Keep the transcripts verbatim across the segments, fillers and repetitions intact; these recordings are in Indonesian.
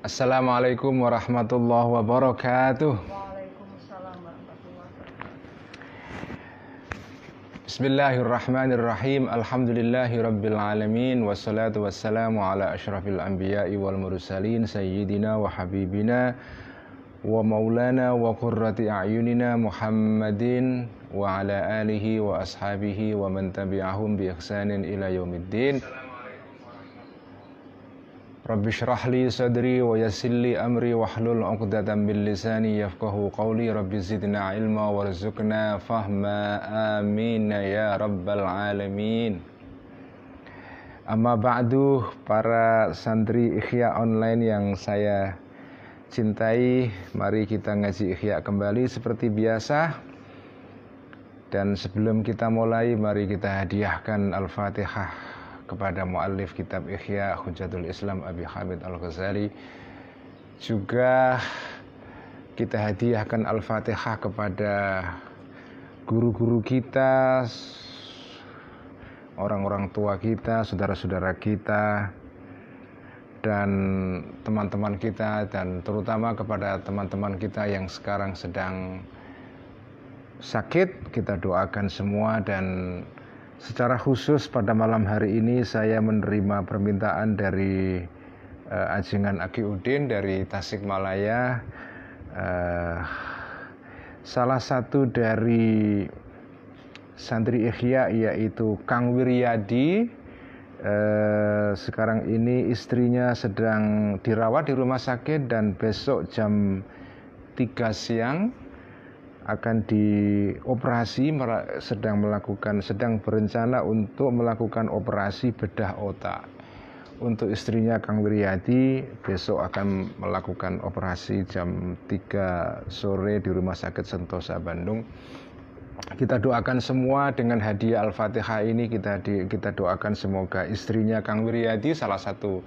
Assalamualaikum warahmatullahi wabarakatuh. Waalaikumsalam warahmatullahi wabarakatuh. Bismillahirrahmanirrahim. Alhamdulillahirabbil alamin wassalatu wassalamu ala asyrafil anbiya'i wal mursalin sayyidina wa habibina wa maulana wa qurrati a'yunina Muhammadin wa ala alihi wa ashabihi wa man tabi'ahum bi ihsanin ila yaumiddin. Rabbi syrah li sadri wa yassir li amri wahlul 'uqdatam min lisani yafqahu qawli. Rabbi zidna ilma warzuqna fahma. Amin ya rabbal alamin. Amma ba'du, para santri Ihya online yang saya cintai, mari kita ngaji Ihya kembali seperti biasa. Dan sebelum kita mulai, mari kita hadiahkan Al-Fatihah kepada muallif kitab Ihya' Hujjatul Islam Abi Hamid Al-Ghazali. Juga kita hadiahkan Al-Fatihah kepada guru-guru kita, orang-orang tua kita, saudara-saudara kita, dan teman-teman kita, dan terutama kepada teman-teman kita yang sekarang sedang sakit. Kita doakan semua. Dan secara khusus pada malam hari ini saya menerima permintaan dari uh, Ajengan Akiuddin dari Tasikmalaya, uh, salah satu dari santri Ihya yaitu Kang Wiryadi. Uh, sekarang ini istrinya sedang dirawat di rumah sakit dan besok jam tiga siang akan dioperasi, sedang melakukan sedang berencana untuk melakukan operasi bedah otak. Untuk istrinya Kang Wiryadi besok akan melakukan operasi jam tiga sore di Rumah Sakit Sentosa Bandung. Kita doakan semua dengan hadiah Al-Fatihah ini, kita di, kita doakan semoga istrinya Kang Wiryadi, salah satu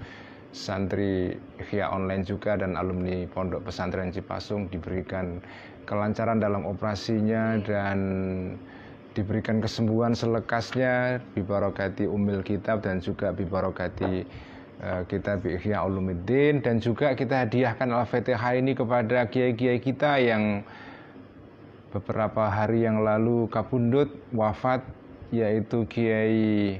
santri Ihya online juga dan alumni Pondok Pesantren Cipasung, diberikan kelancaran dalam operasinya dan diberikan kesembuhan selekasnya bibarokati umil kitab dan juga bibarokati uh, kitab Ihya Ulumuddin. Dan juga kita hadiahkan Al-Fatihah ini kepada kiai-kiai kita yang beberapa hari yang lalu kapundhut wafat, yaitu Kiai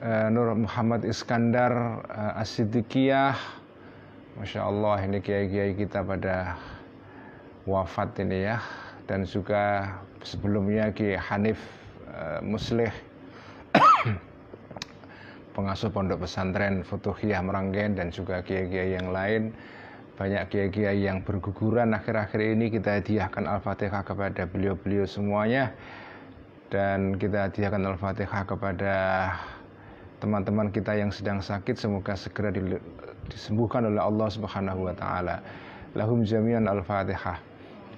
uh, Nur Muhammad Iskandar uh, As-Siddiqiyah. Masya Allah, ini kiai-kiai kita pada wafat ini ya. Dan juga sebelumnya Ki Hanif uh, Muslih pengasuh pondok pesantren Futuhiyah Meranggen, dan juga kiai-kiai yang lain. Banyak kiai-kiai yang berguguran akhir-akhir ini, kita hadiahkan Al-Fatihah kepada beliau-beliau semuanya. Dan kita hadiahkan Al-Fatihah kepada teman-teman kita yang sedang sakit, semoga segera disembuhkan oleh Allah Subhanahu wa taala. Lahum jami'an Al-Fatihah.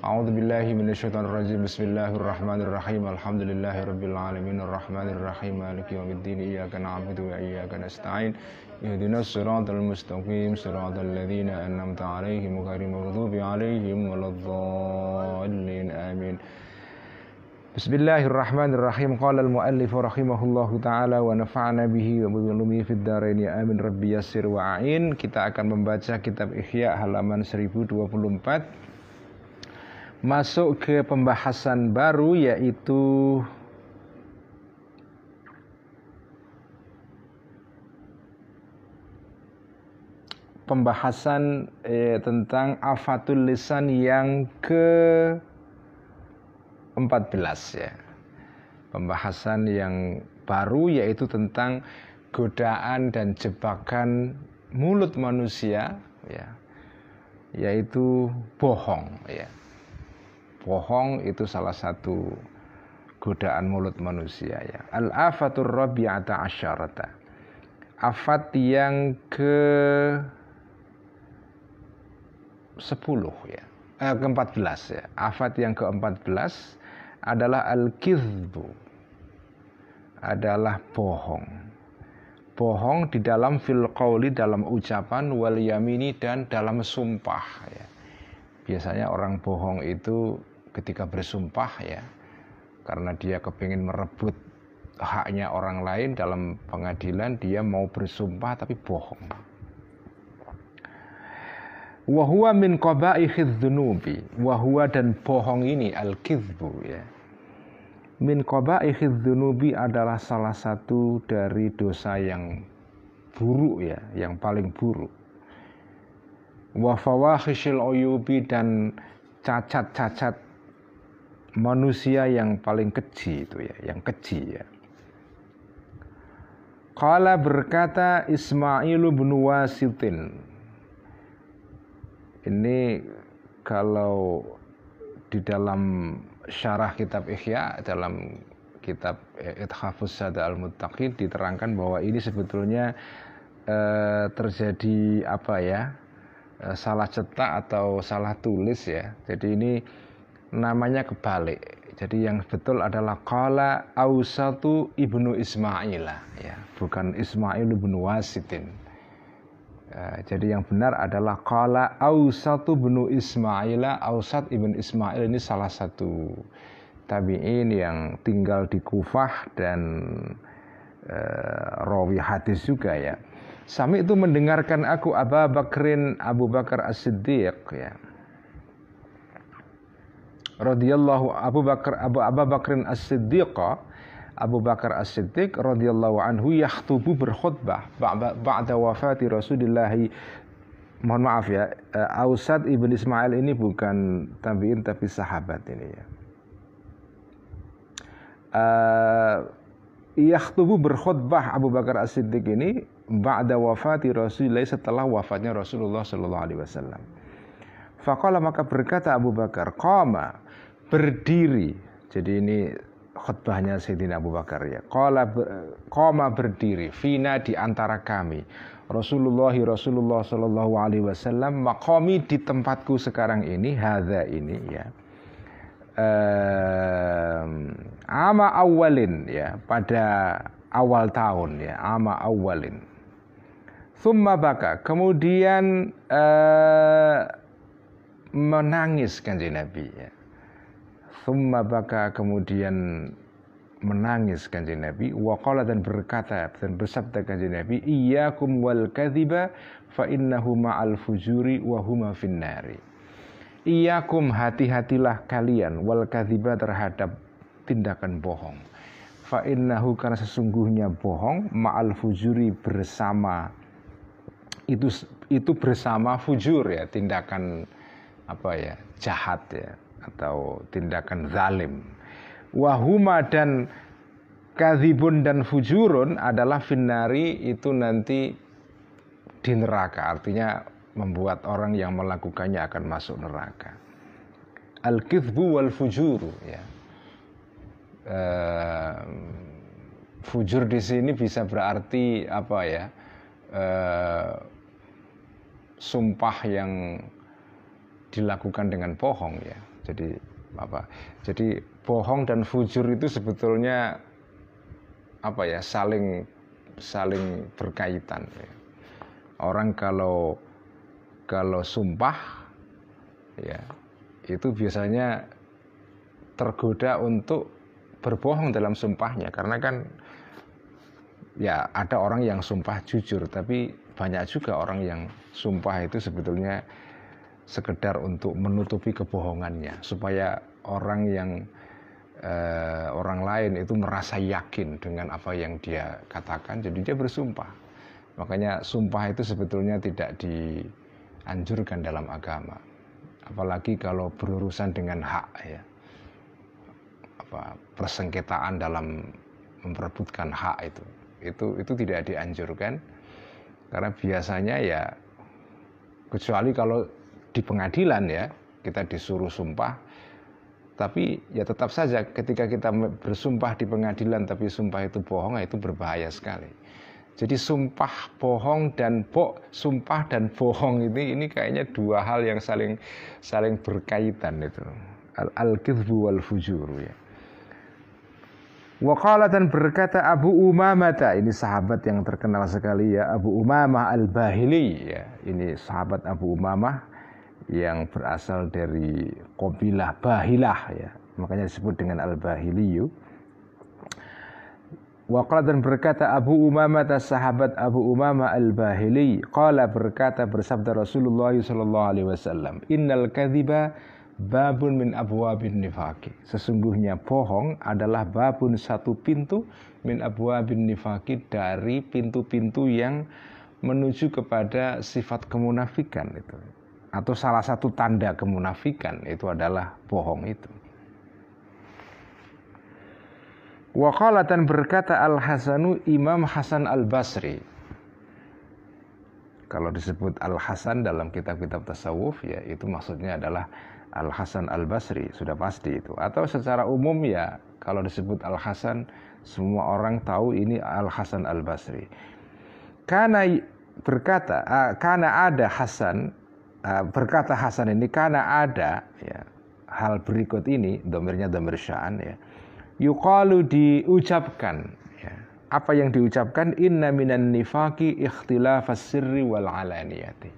A'udzu billahi minasyaitonir rajim. Bismillahirrahmanirrahim. Alhamdulillahirabbil alamin arrahmanir rahim maliki yaumiddin. Iyyaka na'budu wa iyyaka nasta'in. Ihdinas siratal mustaqim siratal ladzina an'amta 'alaihim ghairil maghdubi 'alaihim waladdallin. Amin. Bismillahirrahmanirrahim. Qala al-mu'allif rahimahullahu ta'ala wa nafa'ana bihi wa bi ulumihi fid dharain. Amin. Rabbi yassir wa a'in. Kita akan membaca kitab Ihya halaman seribu dua puluh empat. Masuk ke pembahasan baru, yaitu pembahasan eh, tentang afatul lisan yang ke empat belas ya. Pembahasan yang baru yaitu tentang godaan dan jebakan mulut manusia ya. Yaitu bohong ya. Bohong itu salah satu godaan mulut manusia ya. Al-afatur rabi'ata asyarata. Afat yang ke sepuluh ya. Eh, ke empat belas ya. Afat yang ke empat belas adalah al-kizbu, adalah bohong. Bohong di dalam fil qauli, dalam ucapan, wal yamini, dan dalam sumpah ya. Biasanya orang bohong itu ketika bersumpah ya, karena dia kepingin merebut haknya orang lain dalam pengadilan, dia mau bersumpah tapi bohong. Wa huwa min qaba'ihidz dzunubi. Wa huwa dan bohong ini al-kizbu ya. Min qaba'ihidz dzunubi adalah salah satu dari dosa yang buruk ya, yang paling buruk. Wa fawahisyil uyubi dan cacat-cacat manusia yang paling keji itu ya, yang keji ya. Qala berkata Ismail bin Wasitin. Ini kalau di dalam syarah kitab Ihya, dalam kitab Ithafus Sadatil Muttaqin diterangkan bahwa ini sebetulnya eh, terjadi apa ya? Eh, salah cetak atau salah tulis ya. Jadi ini namanya kebalik. Jadi yang betul adalah qala Ausatu Ibnu Ismaila ya, bukan Ismail bin Wasitin. Uh, jadi yang benar adalah qala Ausatu Ibnu Ismaila. Ausad Ibnu Ismail ini salah satu tabi'in yang tinggal di Kufah dan uh, rawi hadis juga ya. Sami itu mendengarkan aku Abu Bakrin Abu Bakar As-Siddiq ya. Radhiyallahu Abu Bakar Abu Abu Bakrin As-Siddiq Abu Bakar As-Siddiq radhiyallahu anhu yakhthubu berkhutbah ba'da wafati Rasulillah. Mohon maaf ya, Ausad Ibnu Ismail ini bukan tabi'in tapi sahabat ini ya. Uh, yakhthubu berkhutbah Abu Bakar As-Siddiq ini ba'da wafati Rasulillah, setelah wafatnya Rasulullah sallallahu alaihi wasallam. Faqala, maka berkata Abu Bakar, qama, berdiri. Jadi ini khutbahnya Sayyidina Abu Bakar ya. Qala, qama, berdiri, fina, di antara kami. Rasulullah Rasulullah sallallahu alaihi wasallam, maqami, di tempatku sekarang ini, hadza ini ya. Um, ama awalin ya, pada awal tahun ya, ama awalin. Tsumma baka, kemudian uh, menangis Kanjeng Nabi ya. Tsumma baka, kemudian menangis Kanjeng Nabi. Wa qala, dan berkata dan bersabda Kanjeng Nabi, iyyakum wal kadziba fa innahu ma'al fujuri wa huma finnari. Iyyakum, hati-hatilah kalian, wal kadziba, terhadap tindakan bohong. Fa innahu, karena sesungguhnya bohong, ma'al fujuri, bersama itu itu bersama fujur ya, tindakan apa ya, jahat ya, atau tindakan zalim. Wahuma, dan kadzibun dan fujurun adalah finnari, itu nanti di neraka, artinya membuat orang yang melakukannya akan masuk neraka. Al-kizbu wal fujuru ya. E, fujur di sini bisa berarti apa ya, e, sumpah yang dilakukan dengan bohong ya. Jadi apa? Jadi bohong dan fujur itu sebetulnya apa ya? Saling saling berkaitan. Ya. Orang kalau kalau sumpah ya, itu biasanya tergoda untuk berbohong dalam sumpahnya, karena kan ya ada orang yang sumpah jujur, tapi banyak juga orang yang sumpah itu sebetulnya sekedar untuk menutupi kebohongannya, supaya orang yang eh, orang lain itu merasa yakin dengan apa yang dia katakan, jadi dia bersumpah. Makanya sumpah itu sebetulnya tidak dianjurkan dalam agama, apalagi kalau berurusan dengan hak ya, apa, persengketaan dalam memperebutkan hak itu, itu itu tidak dianjurkan, karena biasanya ya, kecuali kalau di pengadilan ya, kita disuruh sumpah, tapi ya tetap saja ketika kita bersumpah di pengadilan tapi sumpah itu bohong, itu berbahaya sekali. Jadi sumpah bohong dan bo, sumpah dan bohong ini ini kayaknya dua hal yang saling saling berkaitan itu. Al-kizbu wal fujur ya. Wa qala, dan berkata Abu Umamah, ini sahabat yang terkenal sekali ya, Abu Umamah Al-Bahili ya. Ini sahabat Abu Umamah yang berasal dari qabilah Bahilah ya, makanya disebut dengan Al-Bahiliyu. Waqala dan berkata Abu Umamah, sahabat Abu Umamah Al-Bahili, qala berkata bersabda Rasulullah sallallahu alaihi wasallam, "Innal kadhiba babun min abwabin nifaqi." Sesungguhnya bohong adalah babun, satu pintu, min abwabin nifaqi, dari pintu-pintu yang menuju kepada sifat kemunafikan itu. Atau salah satu tanda kemunafikan itu adalah bohong itu. Waqalatan berkata Al-Hasanu, Imam Hasan al-Basri. Kalau disebut Al-Hasan dalam kitab-kitab tasawuf, ya itu maksudnya adalah Al-Hasan al-Basri, sudah pasti itu. Atau secara umum ya, kalau disebut Al-Hasan, semua orang tahu ini Al-Hasan al-Basri. Karena berkata, uh, karena ada Hasan, uh, berkata Hasan ini, karena ada ya, hal berikut ini, domirnya domir sya'an ya. Yuqalu diucapkan ya. Apa yang diucapkan? Inna minan nifaqi ikhtilafas sirri wal alaniyati.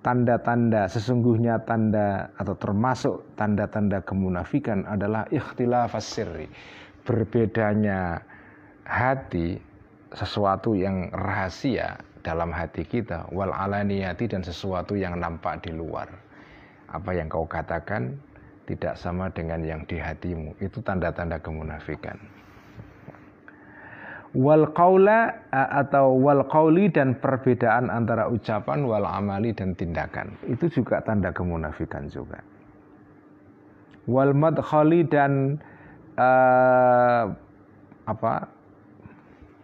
Tanda-tanda, sesungguhnya tanda atau termasuk tanda-tanda kemunafikan adalah ikhtilafas sirri, berbedanya hati, sesuatu yang rahasia dalam hati kita, wal alaniyati, dan sesuatu yang nampak di luar. Apa yang kau katakan tidak sama dengan yang di hatimu, itu tanda-tanda kemunafikan. Wal qaula atau wal qauli, dan perbedaan antara ucapan, wal amali, dan tindakan, itu juga tanda kemunafikan juga. Wal madkhali, dan uh, apa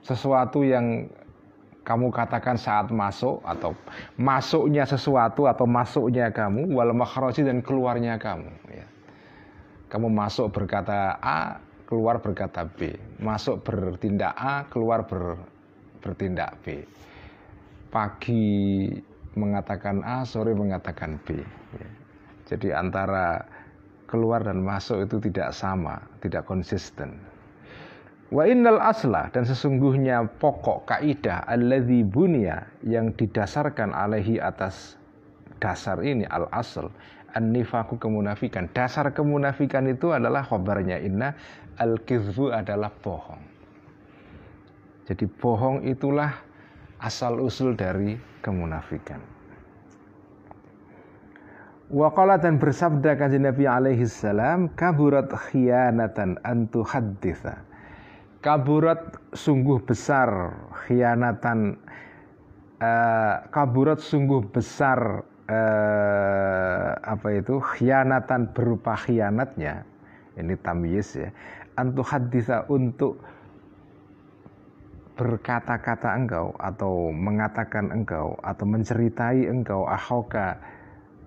sesuatu yang kamu katakan saat masuk, atau masuknya sesuatu, atau masuknya kamu. Wal makhraji, dan keluarnya kamu ya. Kamu masuk berkata A, keluar berkata B. Masuk bertindak A, keluar ber, bertindak B. Pagi mengatakan A, sore mengatakan B. Ya. Jadi antara keluar dan masuk itu tidak sama, tidak konsisten. Wa innal asla, dan sesungguhnya pokok kaidah alladzi bunya, yang didasarkan alaihi, atas dasar ini, al asl an-nifaku, kemunafikan. Dasar kemunafikan itu adalah khabarnya inna, al-kizbu adalah bohong. Jadi bohong itulah asal-usul dari kemunafikan. Waqala, dan bersabda kanjeng Nabi alaihi salam, kaburat khiyanatan antu hadditha. Kaburat, sungguh besar khiyanatan, uh, kaburat sungguh besar Eh, apa itu khianatan, berupa khianatnya, ini tamyiz ya, antu haditha, untuk berkata-kata engkau, atau mengatakan engkau, atau menceritai engkau, ahoka,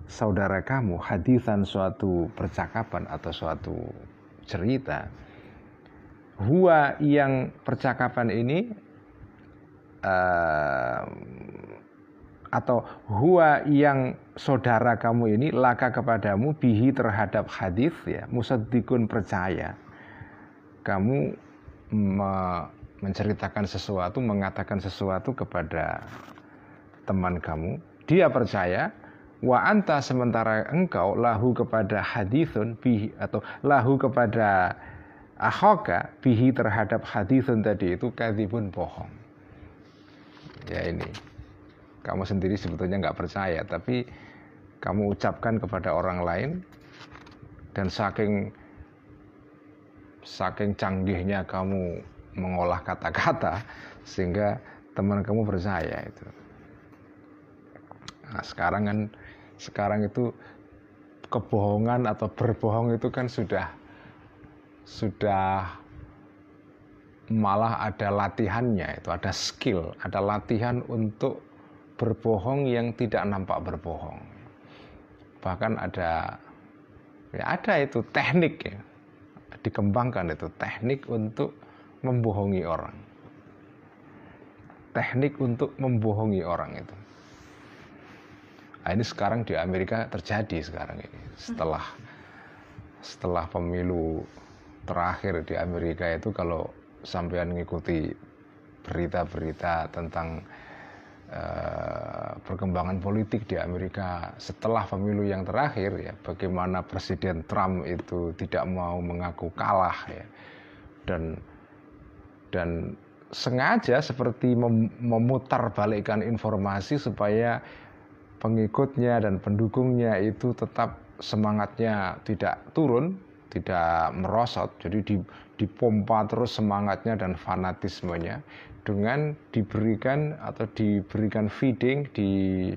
saudara kamu, hadithan, suatu percakapan atau suatu cerita. Huwa, yang percakapan ini, eh, atau huwa, yang saudara kamu ini, laka kepadamu, bihi, terhadap hadis ya, musaddiqun, percaya. Kamu me- menceritakan sesuatu, mengatakan sesuatu kepada teman kamu, dia percaya. Wa anta, sementara engkau, lahu, kepada hadithun, bihi, atau lahu kepada ahoka, bihi, terhadap hadithun tadi itu, kadhibun, bohong. Ya ini, kamu sendiri sebetulnya nggak percaya, tapi kamu ucapkan kepada orang lain, dan saking saking canggihnya kamu mengolah kata-kata sehingga teman kamu percaya itu. Nah, sekarang kan sekarang itu kebohongan atau berbohong itu kan sudah sudah malah ada latihannya, itu ada skill, ada latihan untuk berbohong yang tidak nampak berbohong. Bahkan ada ya ada itu teknik ya, dikembangkan itu teknik untuk membohongi orang. Teknik untuk membohongi orang itu. Nah, ini sekarang di Amerika terjadi sekarang ini. Setelah setelah pemilu terakhir di Amerika itu, kalau sampean ngikuti berita-berita tentang Uh, perkembangan politik di Amerika setelah pemilu yang terakhir ya, bagaimana Presiden Trump itu tidak mau mengaku kalah ya, dan dan sengaja seperti mem- memutarbalikkan informasi supaya pengikutnya dan pendukungnya itu tetap semangatnya tidak turun, tidak merosot. Jadi dipompa terus semangatnya dan fanatismenya dengan diberikan atau diberikan feeding, di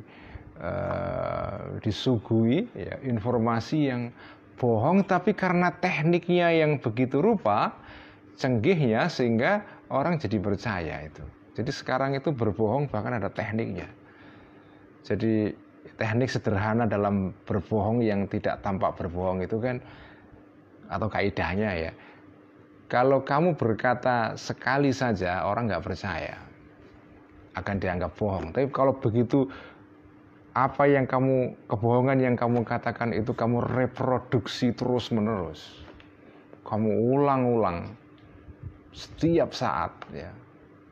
uh, disuguhi ya, informasi yang bohong, tapi karena tekniknya yang begitu rupa, cenggihnya, sehingga orang jadi percaya itu. Jadi sekarang itu berbohong bahkan ada tekniknya. Jadi teknik sederhana dalam berbohong yang tidak tampak berbohong itu kan, atau kaidahnya ya, kalau kamu berkata sekali saja orang nggak percaya, akan dianggap bohong. Tapi kalau begitu apa yang kamu, kebohongan yang kamu katakan itu kamu reproduksi terus menerus, kamu ulang-ulang setiap saat ya,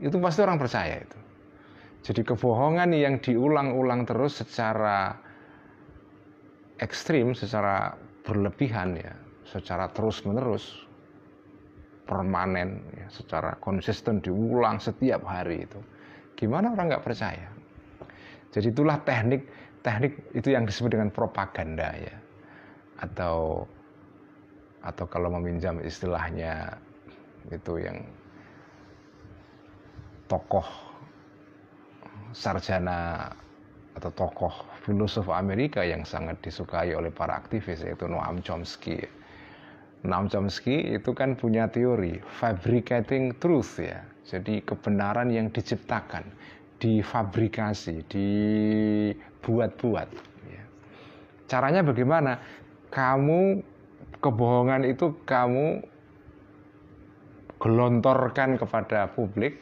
itu pasti orang percaya itu. Jadi kebohongan yang diulang-ulang terus secara ekstrim, secara berlebihan ya, secara terus menerus, permanen ya, secara konsisten diulang setiap hari itu, gimana orang nggak percaya? Jadi itulah teknik teknik itu yang disebut dengan propaganda ya, atau atau kalau meminjam istilahnya itu yang tokoh sarjana atau tokoh filosof Amerika yang sangat disukai oleh para aktivis yaitu Noam Chomsky. Noam Chomsky itu kan punya teori fabricating truth ya. Jadi kebenaran yang diciptakan, difabrikasi, dibuat-buat. Caranya bagaimana? Kamu kebohongan itu kamu gelontorkan kepada publik,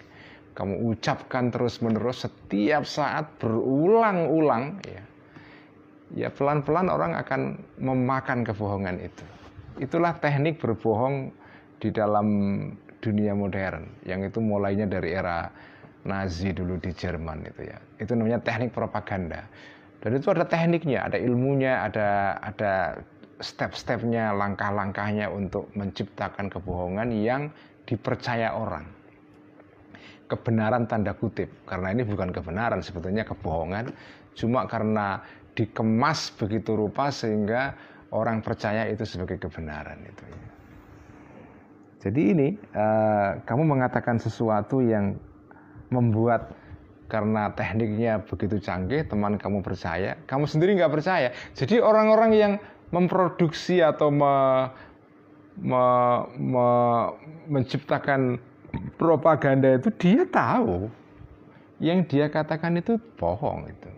kamu ucapkan terus-menerus setiap saat berulang-ulang, ya, ya pelan-pelan orang akan memakan kebohongan itu. Itulah teknik berbohong di dalam dunia modern, yang itu mulainya dari era Nazi dulu di Jerman itu ya. Itu namanya teknik propaganda. Dan itu ada tekniknya, ada ilmunya, ada ada step-stepnya, langkah-langkahnya untuk menciptakan kebohongan yang dipercaya orang. Kebenaran tanda kutip, karena ini bukan kebenaran sebetulnya, kebohongan, cuma karena dikemas begitu rupa sehingga orang percaya itu sebagai kebenaran itu. Jadi ini uh, kamu mengatakan sesuatu yang membuat, karena tekniknya begitu canggih, teman kamu percaya, kamu sendiri nggak percaya. Jadi orang-orang yang memproduksi atau me, me, me, menciptakan propaganda itu, dia tahu yang dia katakan itu bohong itu.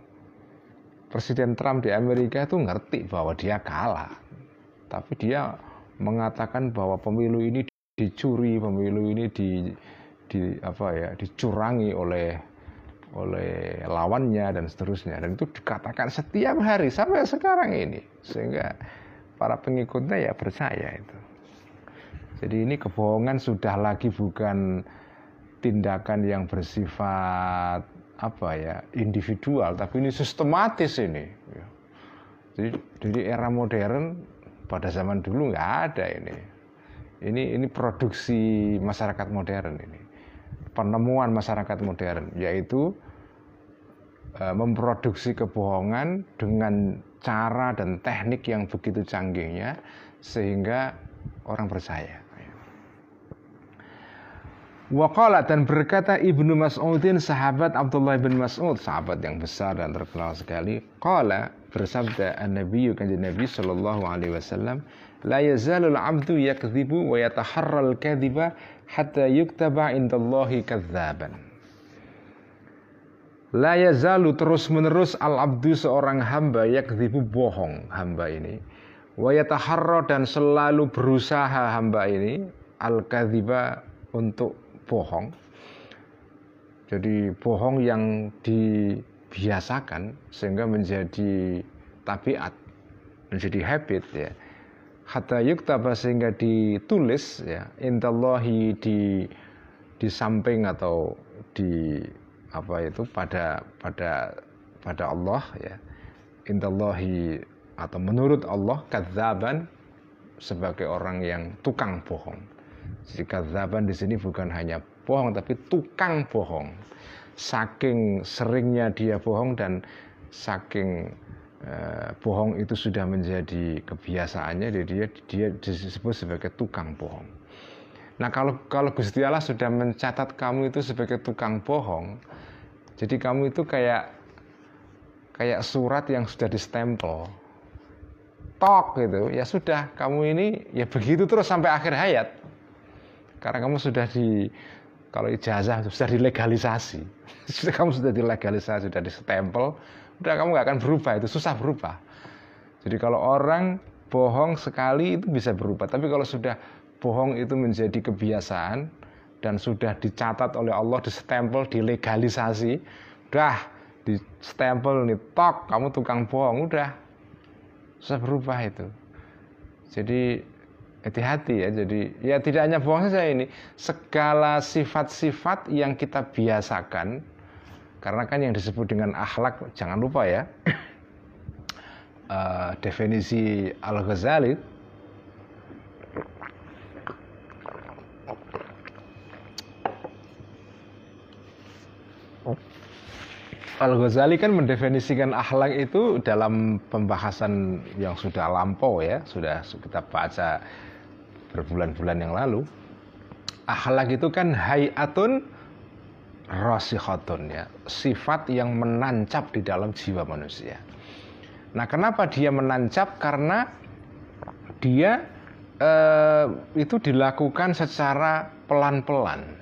Presiden Trump di Amerika itu ngerti bahwa dia kalah, tapi dia mengatakan bahwa pemilu ini dicuri, pemilu ini di di apa ya dicurangi oleh oleh lawannya dan seterusnya, dan itu dikatakan setiap hari sampai sekarang ini sehingga para pengikutnya ya percaya itu. Jadi ini kebohongan sudah lagi bukan tindakan yang bersifat apa ya individual, tapi ini sistematis ini. Jadi dari era modern, pada zaman dulu nggak ada ini. Ini ini produksi masyarakat modern ini. Penemuan masyarakat modern, yaitu e, memproduksi kebohongan dengan cara dan teknik yang begitu canggihnya sehingga orang percaya. Waqala, dan berkata Ibnu Mas'udin, sahabat Abdullah bin Mas'ud, sahabat yang besar dan terkenal sekali, qala, bersabda an-nabiyyu, kanjeng Nabi sallallahu alaihi wasallam, la yazalul abdu yakdzibu wa yataharral kadhiba hatta yuktaba indallahi kadzaban. La yazalu, terus menerus, al abdu, seorang hamba, yakdzibu, bohong hamba ini, wa yataharra, dan selalu berusaha hamba ini, al kadhiba, untuk bohong. Jadi bohong yang dibiasakan sehingga menjadi tabiat, menjadi habit ya. Hatta yuktaba, sehingga ditulis ya, indallahi, di di samping atau di apa itu pada pada pada Allah ya, indallahi, atau menurut Allah, kadzaban, sebagai orang yang tukang bohong. Jadi kadzaban di sini bukan hanya bohong, tapi tukang bohong. Saking seringnya dia bohong dan saking eh, bohong itu sudah menjadi kebiasaannya, dia dia disebut sebagai tukang bohong. Nah, kalau kalau Gusti Allah sudah mencatat kamu itu sebagai tukang bohong, jadi kamu itu kayak kayak surat yang sudah distempel. Tok gitu, ya sudah, kamu ini ya begitu terus sampai akhir hayat. Karena kamu sudah di, kalau ijazah sudah dilegalisasi, sudah kamu sudah dilegalisasi, sudah distempel, udah kamu nggak akan berubah, itu susah berubah. Jadi kalau orang bohong sekali itu bisa berubah, tapi kalau sudah bohong itu menjadi kebiasaan dan sudah dicatat oleh Allah, distempel, dilegalisasi, udah distempel nih, tok, kamu tukang bohong, udah susah berubah itu. Jadi hati-hati ya. Jadi ya tidak hanya bohong saja ini, segala sifat-sifat yang kita biasakan, karena kan yang disebut dengan akhlak, jangan lupa ya, uh, definisi Al-Ghazali, Al-Ghazali kan mendefinisikan akhlak itu dalam pembahasan yang sudah lampau ya, sudah kita baca berbulan-bulan yang lalu. Akhlak itu kan hayatun rasikhatun ya, sifat yang menancap di dalam jiwa manusia. Nah, kenapa dia menancap? Karena dia eh, itu dilakukan secara pelan-pelan.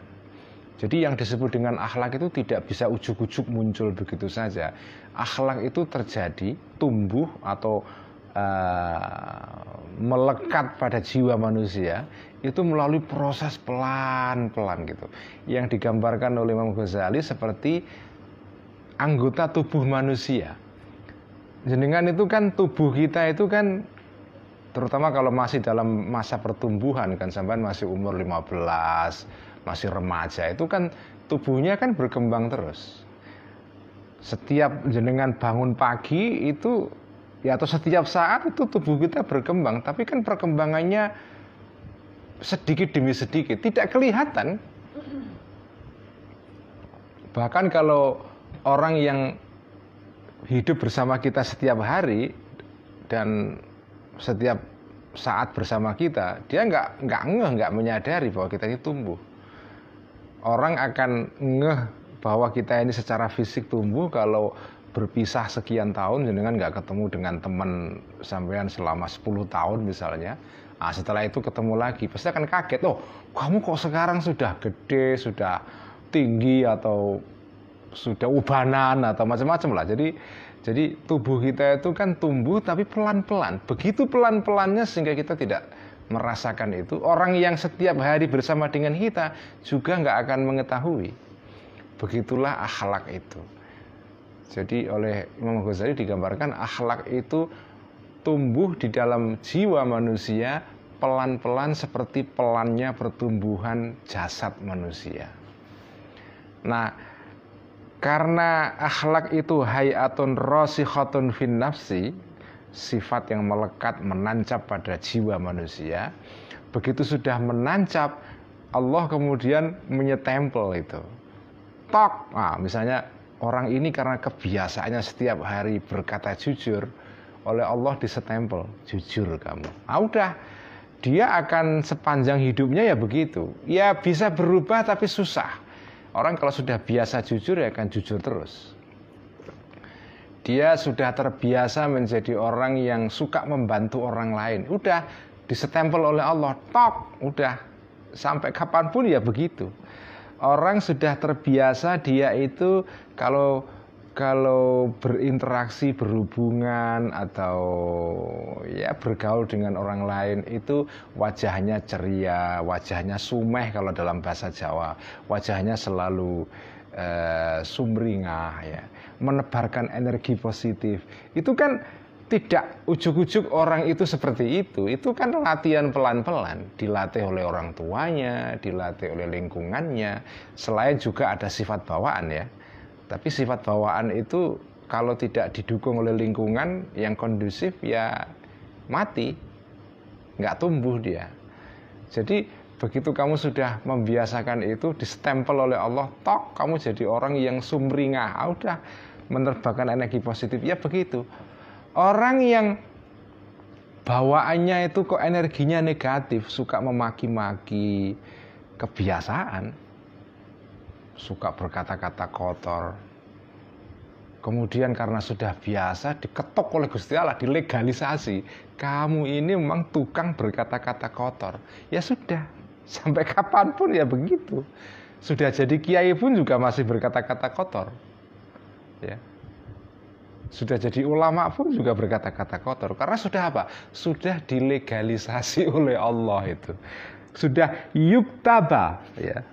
Jadi yang disebut dengan akhlak itu tidak bisa ujuk-ujuk muncul begitu saja. Akhlak itu terjadi, tumbuh atau uh, melekat pada jiwa manusia itu melalui proses pelan-pelan gitu. Yang digambarkan oleh Imam Ghazali seperti anggota tubuh manusia. Jenengan itu kan, tubuh kita itu kan, terutama kalau masih dalam masa pertumbuhan kan, sampai masih umur lima belas, masih remaja, itu kan tubuhnya kan berkembang terus. Setiap jenengan bangun pagi itu ya, atau setiap saat itu tubuh kita berkembang, tapi kan perkembangannya sedikit demi sedikit, tidak kelihatan. Bahkan kalau orang yang hidup bersama kita setiap hari dan setiap saat bersama kita, dia nggak nggak ngeh, nggak menyadari bahwa kita ini tumbuh. Orang akan ngeh bahwa kita ini secara fisik tumbuh kalau berpisah sekian tahun, jenengan nggak ketemu dengan teman sampean selama sepuluh tahun misalnya. Nah, setelah itu ketemu lagi, pasti akan kaget, oh kamu kok sekarang sudah gede, sudah tinggi, atau sudah ubanan, atau macam-macam lah. Jadi jadi tubuh kita itu kan tumbuh tapi pelan-pelan. Begitu pelan-pelannya sehingga kita tidak merasakan itu. Orang yang setiap hari bersama dengan kita juga nggak akan mengetahui. Begitulah akhlak itu. Jadi oleh Imam Ghazali digambarkan akhlak itu tumbuh di dalam jiwa manusia pelan-pelan seperti pelannya pertumbuhan jasad manusia. Nah, karena akhlak itu hayatun rasikhatun fin nafsi, sifat yang melekat, menancap pada jiwa manusia. Begitu sudah menancap, Allah kemudian menyetempel itu. Tok, nah, misalnya orang ini karena kebiasaannya setiap hari berkata jujur, oleh Allah disetempel, jujur kamu. Nah, udah, dia akan sepanjang hidupnya ya begitu. Ya bisa berubah tapi susah. Orang kalau sudah biasa jujur ya akan jujur terus. Dia sudah terbiasa menjadi orang yang suka membantu orang lain. Udah, disetempel oleh Allah. Tok, udah. Sampai kapanpun ya begitu. Orang sudah terbiasa dia itu kalau kalau berinteraksi, berhubungan, atau ya bergaul dengan orang lain, itu wajahnya ceria, wajahnya sumeh kalau dalam bahasa Jawa. Wajahnya selalu eh, sumringah ya, menebarkan energi positif. Itu kan tidak ujuk-ujuk orang itu seperti itu. Itu kan latihan pelan-pelan, dilatih oleh orang tuanya, dilatih oleh lingkungannya. Selain juga ada sifat bawaan ya. Tapi sifat bawaan itu kalau tidak didukung oleh lingkungan yang kondusif ya mati, nggak tumbuh dia. Jadi Begitu kamu sudah membiasakan itu, distempel oleh Allah, tok, kamu jadi orang yang sumringah. Ah, udah menerbangkan energi positif. Ya begitu. Orang yang bawaannya itu kok energinya negatif, suka memaki-maki kebiasaan, suka berkata-kata kotor. Kemudian karena sudah biasa diketok oleh Gusti Allah, dilegalisasi. Kamu ini memang tukang berkata-kata kotor. Ya sudah. Sampai kapanpun ya begitu. Sudah jadi kiai pun juga masih berkata-kata kotor, ya. Sudah jadi ulama pun juga berkata-kata kotor. Karena sudah apa? Sudah dilegalisasi oleh Allah itu. Sudah yuktaba, ya.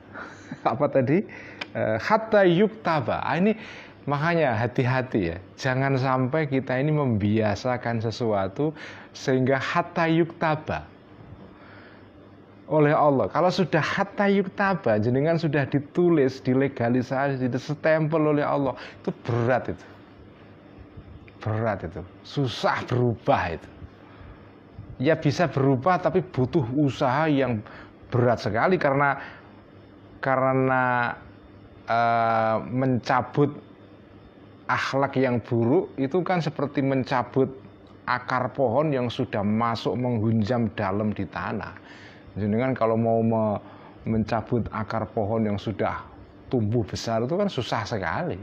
Apa tadi? Hatta yuktaba. Ini makanya hati-hati ya. Jangan sampai kita ini membiasakan sesuatu sehingga hatta yuktaba oleh Allah. Kalau sudah hatta yuktaba, jenengan sudah ditulis, dilegalisasi, disetempel oleh Allah, itu berat itu. Berat itu. Susah berubah itu. Ya bisa berubah tapi butuh usaha yang berat sekali karena karena uh, mencabut akhlak yang buruk itu kan seperti mencabut akar pohon yang sudah masuk menghunjam dalam di tanah. Jadi kan kalau mau me- mencabut akar pohon yang sudah tumbuh besar itu kan susah sekali.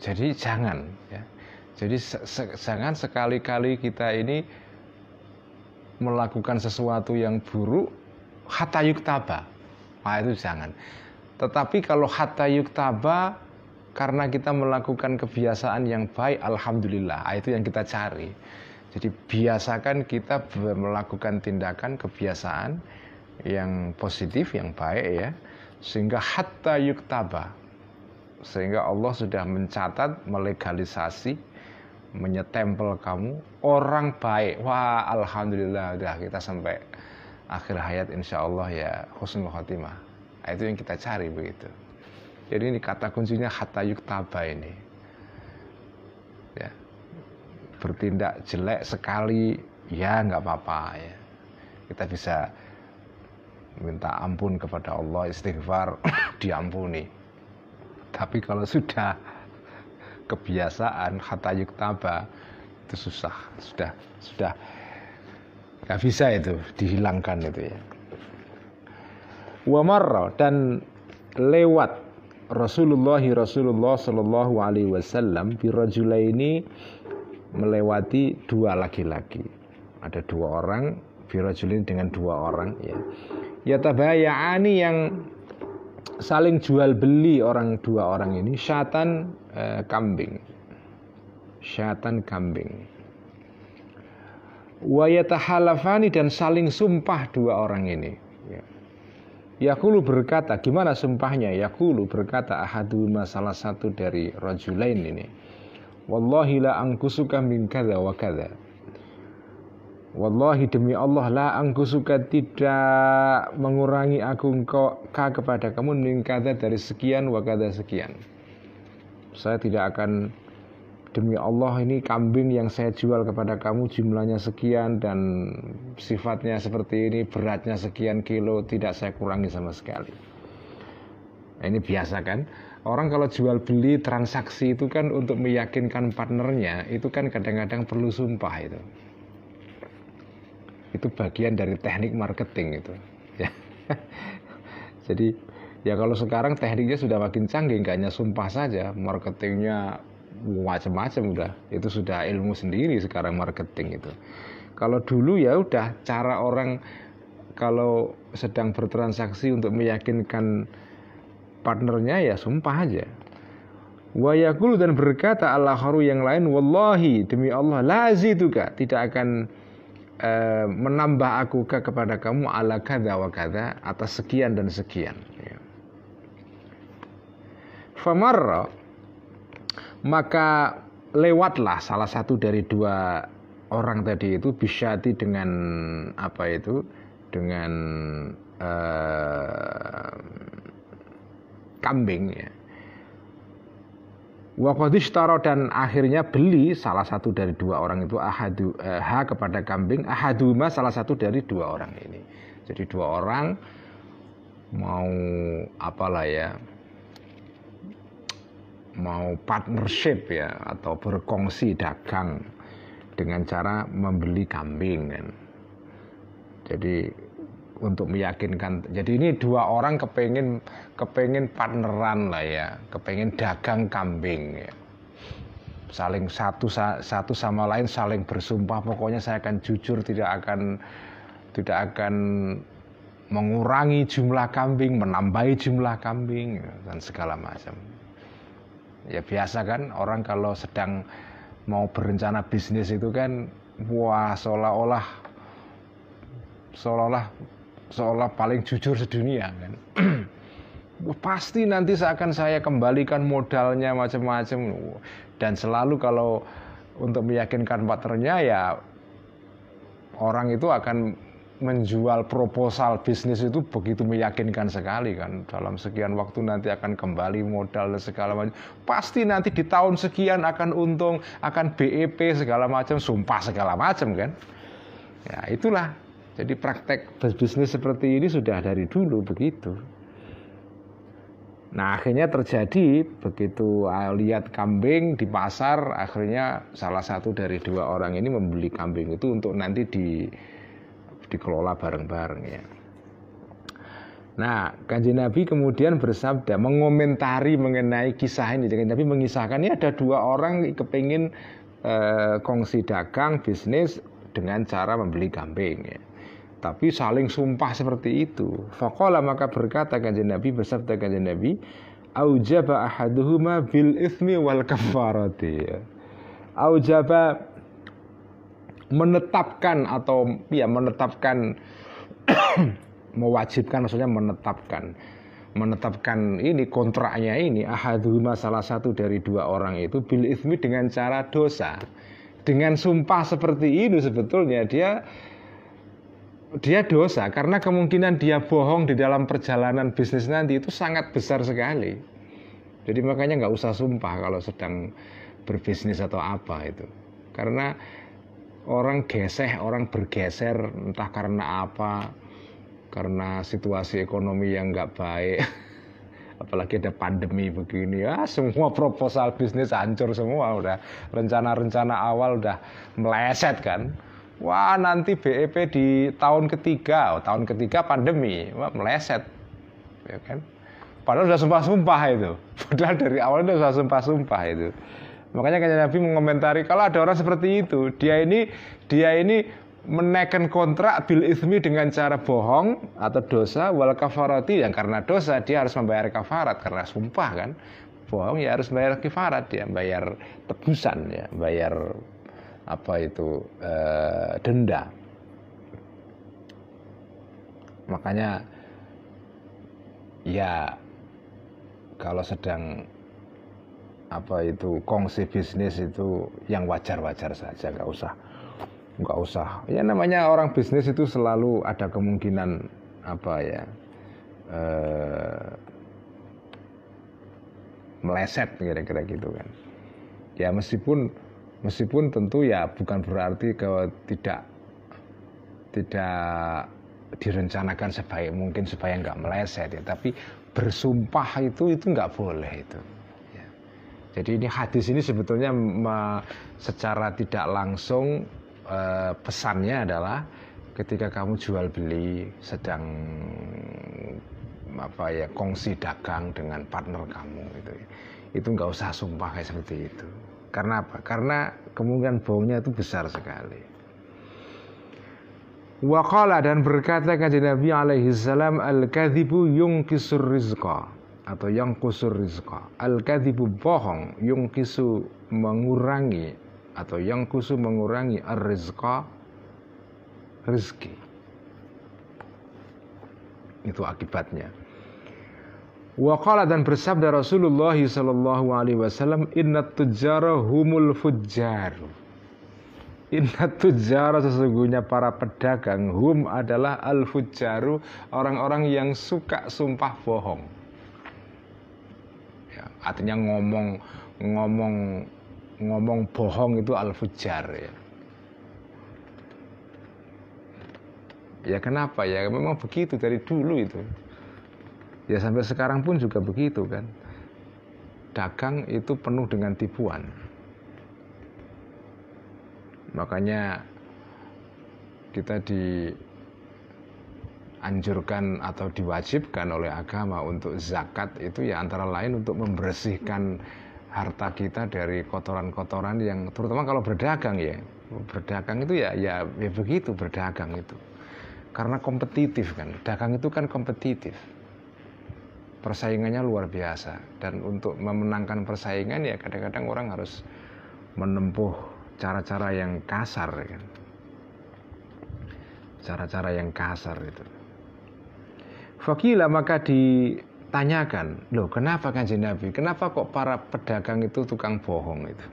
Jadi jangan, ya. Jadi se- jangan sekali-kali kita ini melakukan sesuatu yang buruk hatta yuktaba. Nah, itu jangan. Tetapi kalau hatta yuktaba karena kita melakukan kebiasaan yang baik, alhamdulillah. Nah, itu yang kita cari. Jadi biasakan kita melakukan tindakan kebiasaan yang positif, yang baik, ya, sehingga hatta yuktaba. Sehingga Allah sudah mencatat, melegalisasi, menyetempel kamu orang baik. Wah, alhamdulillah, udah kita sampai akhir hayat insya Allah ya husnul khotimah. Itu yang kita cari begitu. Jadi ini kata kuncinya hatta yuktaba ini. Ya. Bertindak jelek sekali ya nggak apa-apa ya. Kita bisa minta ampun kepada Allah, istighfar, diampuni. Tapi kalau sudah kebiasaan hatta yuktaba itu susah, sudah sudah nggak bisa itu dihilangkan itu ya. Wa marra, dan lewat Rasulullah Rasulullah Shallallahu Alaihi Wasallam birajulaini, melewati dua laki-laki, ada dua orang, birajulaini dengan dua orang ya. Yatabaya'ani, yang saling jual beli orang dua orang ini, syatan eh, kambing, syatan kambing. Wayatahalafani, dan saling sumpah dua orang ini. Yakulu berkata, gimana sumpahnya? Yakulu berkata, ahaduma, salah satu dari rajulain ini, wallahi la angkusuka min kada wa kada. Wallahi, demi Allah, la angku suka, tidak mengurangi aku engkau ka kepada kamu, meningkatnya dari sekian wakada sekian. Saya tidak akan, demi Allah, ini kambing yang saya jual kepada kamu jumlahnya sekian dan sifatnya seperti ini, beratnya sekian kilo, tidak saya kurangi sama sekali. Nah, ini biasa kan? Orang kalau jual beli transaksi itu kan untuk meyakinkan partnernya, itu kan kadang-kadang perlu sumpah itu. Itu bagian dari teknik marketing itu ya. Jadi ya kalau sekarang tekniknya sudah makin canggih, nggak hanya sumpah saja, marketingnya macam-macam udah, itu sudah ilmu sendiri sekarang marketing itu. Kalau dulu ya udah cara orang kalau sedang bertransaksi untuk meyakinkan partnernya ya sumpah aja. Wa yaqulu, dan berkata al-akharu yang lain, wallahi, demi Allah, lazituka, tidak akan menambah aku ke kepada kamu ala kada wa kada, atas sekian dan sekian. Famarra, maka lewatlah salah satu dari dua orang tadi itu bisyati, dengan apa itu, dengan uh, kambing ya. Wa qadishtara, dan akhirnya beli salah satu dari dua orang itu ahadu eh, ha kepada kambing, ahaduma salah satu dari dua orang ini. Jadi dua orang mau apalah ya, mau partnership ya, atau berkongsi dagang dengan cara membeli kambing kan. Jadi untuk meyakinkan, jadi ini dua orang kepengen kepengen partneran lah ya, kepengen dagang kambing ya. Saling satu satu sama lain saling bersumpah, pokoknya saya akan jujur, tidak akan tidak akan mengurangi jumlah kambing, menambahi jumlah kambing dan segala macam. Ya biasa kan orang kalau sedang mau berencana bisnis itu kan, wah seolah-olah seolah-olah seolah paling jujur sedunia kan. Pasti nanti seakan saya kembalikan modalnya macam-macam, dan selalu kalau untuk meyakinkan partnernya ya orang itu akan menjual proposal bisnis itu begitu meyakinkan sekali kan, dalam sekian waktu nanti akan kembali modal dan segala macam, pasti nanti di tahun sekian akan untung, akan B E P segala macam, sumpah segala macam kan. Ya itulah, jadi praktek bisnis seperti ini sudah dari dulu begitu. Nah akhirnya terjadi, begitu lihat kambing di pasar, akhirnya salah satu dari dua orang ini membeli kambing itu untuk nanti di dikelola bareng-bareng ya. Nah, Kanjeng Nabi kemudian bersabda mengomentari mengenai kisah ini. Kanjeng Nabi mengisahkan ini ada dua orang kepingin eh, kongsi dagang bisnis dengan cara membeli kambing ya. Tapi saling sumpah seperti itu. Faqala, maka berkata Kanjeng Nabi, bersabda Kanjeng Nabi, aujaba ahaduhuma bil ithmi wal kafarati. Ya. Aujaba menetapkan atau ya menetapkan mewajibkan, maksudnya menetapkan menetapkan ini kontraknya ini, ahaduma salah satu dari dua orang itu bil ithmi dengan cara dosa, dengan sumpah seperti ini. Sebetulnya dia dia dosa karena kemungkinan dia bohong di dalam perjalanan bisnis nanti itu sangat besar sekali. Jadi makanya nggak usah sumpah kalau sedang berbisnis atau apa itu, karena orang geseh, orang bergeser entah karena apa, karena situasi ekonomi yang nggak baik, apalagi ada pandemi begini ya, semua proposal bisnis hancur semua, udah rencana-rencana awal udah meleset kan. Wah nanti B E P di tahun ketiga, oh, tahun ketiga pandemi, wah meleset, ya kan? Padahal udah sumpah-sumpah itu, padahal dari awal udah sumpah-sumpah itu. Makanya kan Nabi mengomentari kalau ada orang seperti itu, dia ini dia ini menaikkan kontrak bil ithmi dengan cara bohong atau dosa, wal kafarati, yang karena dosa dia harus membayar kafarat, karena sumpah kan bohong ya harus bayar kafarat, dia bayar tebusan ya, bayar apa itu e, denda. Makanya ya kalau sedang apa itu kongsi bisnis itu yang wajar-wajar saja, nggak usah nggak usah ya, namanya orang bisnis itu selalu ada kemungkinan apa ya eh, meleset kira-kira gitu kan ya, meskipun meskipun tentu ya bukan berarti kalau tidak tidak direncanakan sebaik mungkin supaya nggak meleset ya, tapi bersumpah itu itu nggak boleh itu. Jadi ini hadis ini sebetulnya secara tidak langsung pesannya adalah ketika kamu jual beli sedang apa ya kongsi dagang dengan partner kamu gitu, itu nggak usah sumpah kayak seperti itu. Karena apa? Karena kemungkinan bohongnya itu besar sekali. Wa qala, dan berkata Kanjeng Nabi alaihi salam, al-kadzibu yungkisur rizqa, atau yang kusur rizqa. Al-kadhibu bohong, yung kisu mengurangi, atau yang kusu mengurangi ar-rizqa, rizki. Itu akibatnya. Wa qala, dan bersabda Rasulullah sallallahu alaihi wasallam, innat tujjara humul fujjar. Innat tujjara, sesungguhnya para pedagang, hum adalah al-fujjaru, orang-orang yang suka sumpah bohong. ya. Artinya ngomong ngomong ngomong bohong itu al-fujar ya. Ya kenapa ya, memang begitu dari dulu itu. Ya sampai sekarang pun juga begitu kan. Dagang itu penuh dengan tipuan. Makanya kita dianjurkan atau diwajibkan oleh agama untuk zakat itu ya antara lain untuk membersihkan harta kita dari kotoran-kotoran yang terutama kalau berdagang ya. Berdagang itu ya ya, ya begitu berdagang itu. Karena kompetitif kan, dagang itu kan kompetitif, persaingannya luar biasa, dan untuk memenangkan persaingan ya kadang-kadang orang harus menempuh cara-cara yang kasar kan, cara-cara yang kasar itu. Fakila maka ditanyakan, loh kenapa Kanjeng Nabi, kenapa kok para pedagang itu tukang bohong itu?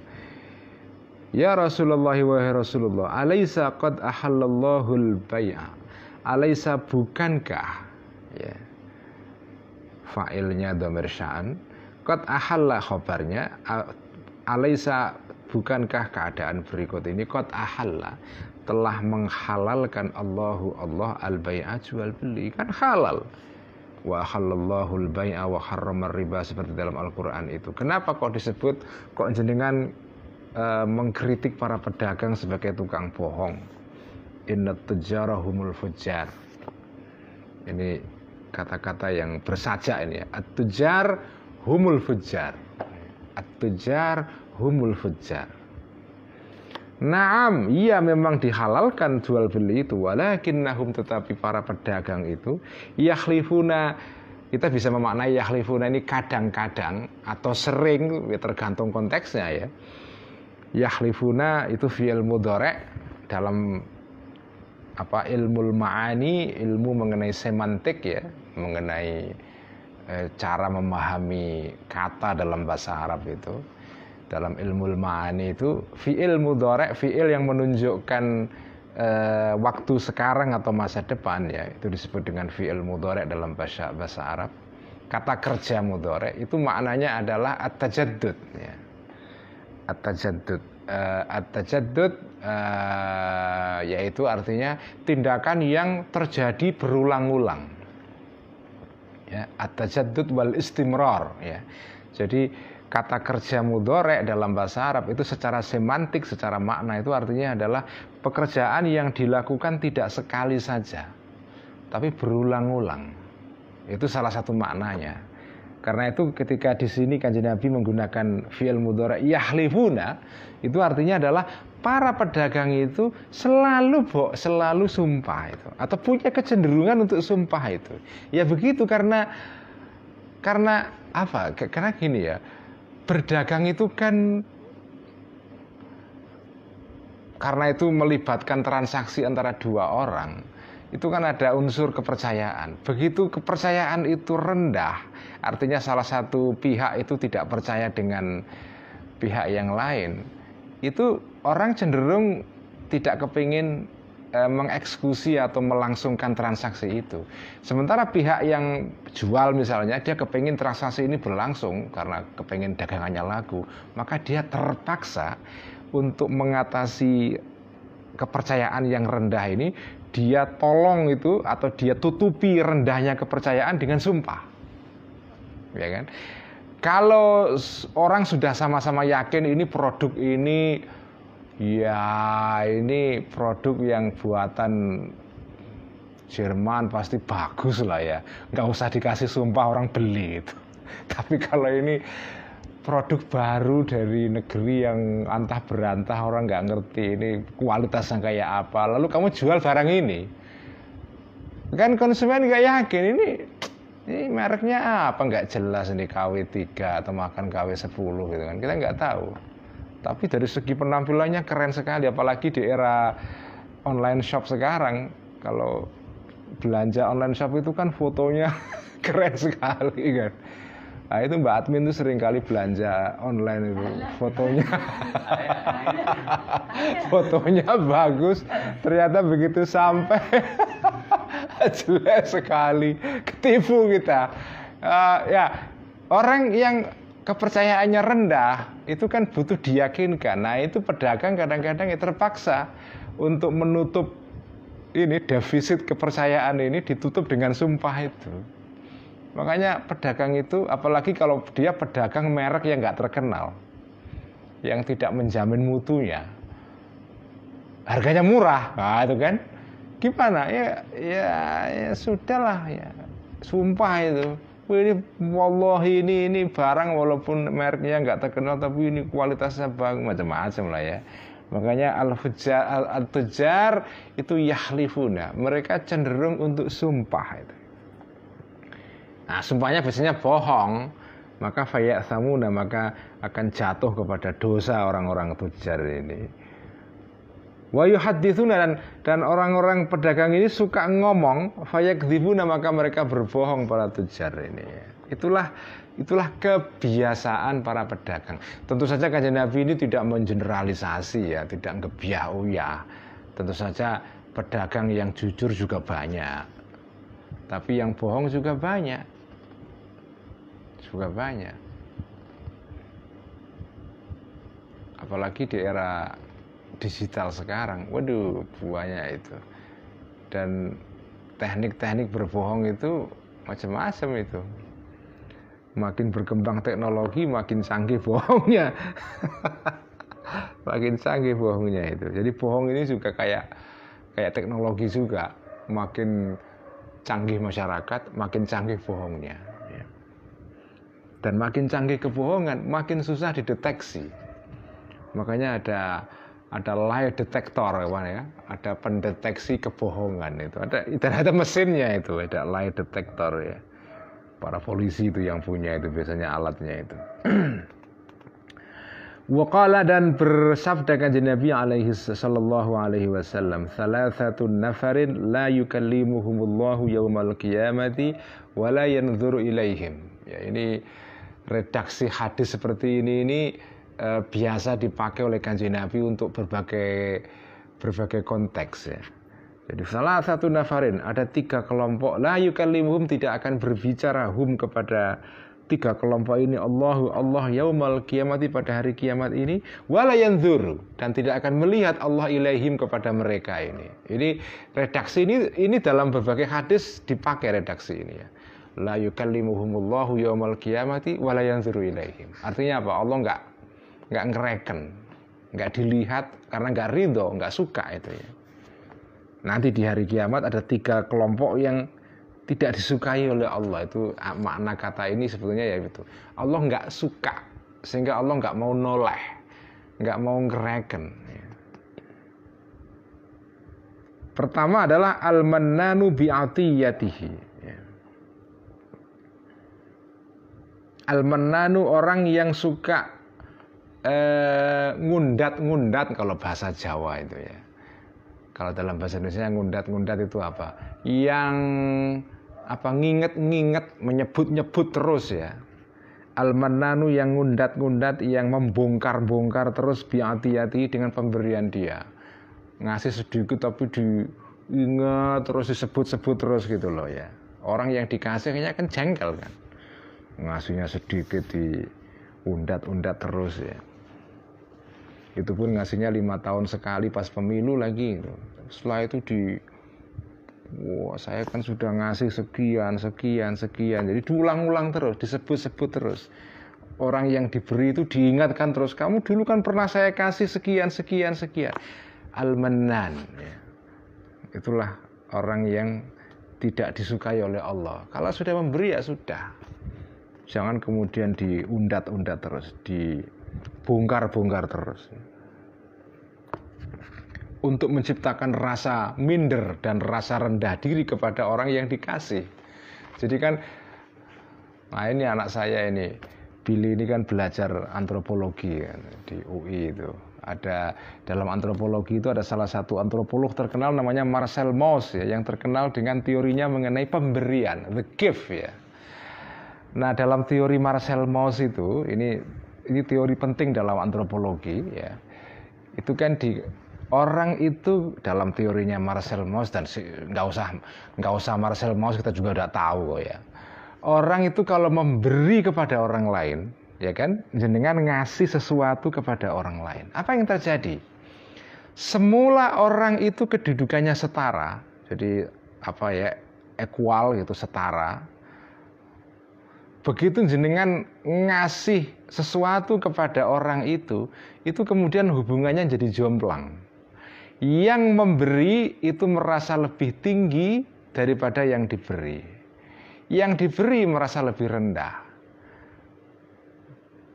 Ya Rasulullah wahai Rasulullah, alaisa qad ahallallahul bai'a. Alaisa bukankah ya, fa'ilnya dhamir sya'an, qad ahalla khabarnya, alaisa bukankah keadaan berikut ini qad ahalla telah menghalalkan Allahu Allah al-bai'a jual beli, kan halal, wa halallahu al-bai'a wa harrama riba seperti dalam Al-Qur'an itu. Kenapa kok disebut kok jenengan uh, mengkritik para pedagang sebagai tukang bohong? Inna tujarahumul fujar. Ini kata-kata yang bersajak ini ya. At-tujar humul fujar. At-tujar humul fujar. Naam, iya memang dihalalkan jual beli itu, walakinnahum tetapi para pedagang itu yakhlifuna. Kita bisa memaknai yakhlifuna ini kadang-kadang atau sering ya, tergantung konteksnya ya. Yakhlifuna itu fi'il mudhari' dalam apa ilmu ma'ani, ilmu mengenai semantik ya, mengenai e, cara memahami kata dalam bahasa Arab itu. Dalam ilmu ma'ani itu fi'il mudhari', fi'il yang menunjukkan e, waktu sekarang atau masa depan ya, itu disebut dengan fi'il mudhari' dalam bahasa bahasa Arab. Kata kerja mudhari' itu maknanya adalah at-tajaddud ya. At-tajaddud Uh, at-tajaddud uh, yaitu artinya tindakan yang terjadi berulang-ulang ya, at-tajaddud wal istimrar ya. Jadi kata kerja mudhari' dalam bahasa Arab itu secara semantik, secara makna itu artinya adalah pekerjaan yang dilakukan tidak sekali saja tapi berulang-ulang. Itu salah satu maknanya. Karena itu ketika di sini Kanjeng Nabi menggunakan fi'il mudhari' yahlifuna, itu artinya adalah para pedagang itu selalu bo, selalu sumpah itu atau punya kecenderungan untuk sumpah itu. Ya begitu karena karena apa? Karena gini ya. Berdagang itu kan karena itu melibatkan transaksi antara dua orang. Itu kan ada unsur kepercayaan. Begitu kepercayaan itu rendah, artinya salah satu pihak itu tidak percaya dengan pihak yang lain, itu orang cenderung tidak kepingin e, mengeksekusi atau melangsungkan transaksi itu. Sementara pihak yang jual misalnya, dia kepingin transaksi ini berlangsung karena kepingin dagangannya laku, maka dia terpaksa untuk mengatasi kepercayaan yang rendah ini, dia tolong itu atau dia tutupi rendahnya kepercayaan dengan sumpah, ya kan? Kalau orang sudah sama-sama yakin ini produk ini, ya ini produk yang buatan Jerman pasti bagus lah ya, nggak usah dikasih sumpah orang beli itu. Tapi kalau ini produk baru dari negeri yang antah berantah, orang nggak ngerti ini kualitasnya kayak apa, lalu kamu jual barang ini, kan konsumen nggak yakin ini ini mereknya apa, nggak jelas ini K W tiga atau makan K W sepuluh gitu kan, kita nggak tahu. Tapi dari segi penampilannya keren sekali, apalagi di era online shop sekarang. Kalau belanja online shop itu kan fotonya keren sekali kan. Nah, itu Mbak Admin tuh sering kali belanja online itu, fotonya fotonya bagus, ternyata begitu sampai jelek sekali, ketipu kita. Uh, ya orang yang kepercayaannya rendah, itu kan butuh diyakinkan. Nah, itu pedagang kadang-kadang ya terpaksa untuk menutup ini defisit kepercayaan ini ditutup dengan sumpah itu. Makanya pedagang itu, apalagi kalau dia pedagang merek yang nggak terkenal, yang tidak menjamin mutunya, harganya murah, nah itu kan, gimana ya, ya, ya sudahlah ya, sumpah itu, ini wallahi ini ini barang walaupun mereknya nggak terkenal tapi ini kualitasnya bagus, macam-macam lah ya. Makanya al-fujar, al-tujar itu yahlifuna, mereka cenderung untuk sumpah itu. Nah, sumpahnya biasanya bohong, maka faya'thamuna, maka akan jatuh kepada dosa orang-orang tujar ini. Wa yuhaddithuna, dan dan orang-orang pedagang ini suka ngomong, fayakdzibuna, maka mereka berbohong para tujar ini. Itulah itulah kebiasaan para pedagang. Tentu saja Kanjeng Nabi ini tidak mengeneralisasi ya, tidak ngebiah uyah. Tentu saja pedagang yang jujur juga banyak. Tapi yang bohong juga banyak, juga banyak. Apalagi di era digital sekarang, waduh, buahnya itu. Dan teknik-teknik berbohong itu macam-macam itu. Makin berkembang teknologi, makin canggih bohongnya, makin canggih bohongnya itu. Jadi bohong ini juga kayak kayak teknologi juga, makin canggih masyarakat, makin canggih bohongnya, dan makin canggih kebohongan, makin susah dideteksi. Makanya ada ada lie detector, ya, ada pendeteksi kebohongan itu, ada dan ada mesinnya itu, ada lie detector ya. Para polisi itu yang punya itu biasanya alatnya itu. Waqala, dan bersabda Kanjeng Nabi alaihi sallallahu alaihi wasallam, "Tsalatsatun nafarin la yukallimuhumullahu yaumal qiyamati wa la yanzuru ilaihim." Ya, ini redaksi hadis seperti ini ini eh, biasa dipakai oleh Kanjeng Nabi untuk berbagai berbagai konteks ya. Jadi "Tsalatsatun nafarin", ada tiga kelompok, la yukallimuhum, tidak akan berbicara, hum kepada tiga kelompok ini, Allahu Allah yaumal kiamati, pada hari kiamat ini, wala yanzuru, dan tidak akan melihat Allah ilaihim kepada mereka ini. Ini redaksi ini ini dalam berbagai hadis dipakai redaksi ini ya. La yukallimuhumullahu yaumal kiamati wala yanzuru ilaihim. Artinya apa? Allah enggak enggak ngereken, enggak dilihat karena enggak ridho, enggak suka itu ya. Nanti di hari kiamat ada tiga kelompok yang tidak disukai oleh Allah. Itu makna kata ini sebetulnya ya itu. Allah nggak suka, sehingga Allah nggak mau noleh, nggak mau ngereken. Pertama adalah al-mannanu bi'atiyatihi. Al-mannanu, orang yang suka eh, ngundat-ngundat kalau bahasa Jawa itu ya. Kalau dalam bahasa Indonesia ngundat-ngundat itu apa? Yang apa, nginget-nginget, menyebut-nyebut terus ya. Al-mananu, yang ngundat-ngundat, yang membongkar-bongkar terus, biati-ati, dengan pemberian dia, ngasih sedikit tapi diingat terus, disebut-sebut terus gitu loh ya. Orang yang dikasihnya kan jengkel kan, ngasihnya sedikit diundat-undat terus ya. Itu pun ngasihnya lima tahun sekali pas pemilu lagi gitu. Setelah itu di wah, wow, saya kan sudah ngasih sekian, sekian, sekian. Jadi diulang-ulang terus, disebut-sebut terus. Orang yang diberi itu diingatkan terus. Kamu dulu kan pernah saya kasih sekian, sekian, sekian. Al-Manan. Itulah orang yang tidak disukai oleh Allah. Kalau sudah memberi ya sudah. Jangan kemudian diundat-undat terus, dibongkar-bongkar terus. Untuk menciptakan rasa minder dan rasa rendah diri kepada orang yang dikasih. Jadi kan, nah ini anak saya ini, Billy ini kan belajar antropologi kan, di U I itu. Ada dalam antropologi itu ada salah satu antropolog terkenal namanya Marcel Mauss ya, yang terkenal dengan teorinya mengenai pemberian, the gift ya. Nah dalam teori Marcel Mauss itu, ini ini teori penting dalam antropologi ya. Itu kan di orang itu dalam teorinya Marcel Mauss, dan nggak usah nggak usah Marcel Mauss, kita juga udah tahu kok ya. Orang itu kalau memberi kepada orang lain ya kan, jenengan ngasih sesuatu kepada orang lain. Apa yang terjadi? Semula orang itu kedudukannya setara, jadi apa ya, equal gitu, setara. Begitu jenengan ngasih sesuatu kepada orang itu, itu kemudian hubungannya jadi jomplang. Yang memberi itu merasa lebih tinggi daripada yang diberi. Yang diberi merasa lebih rendah.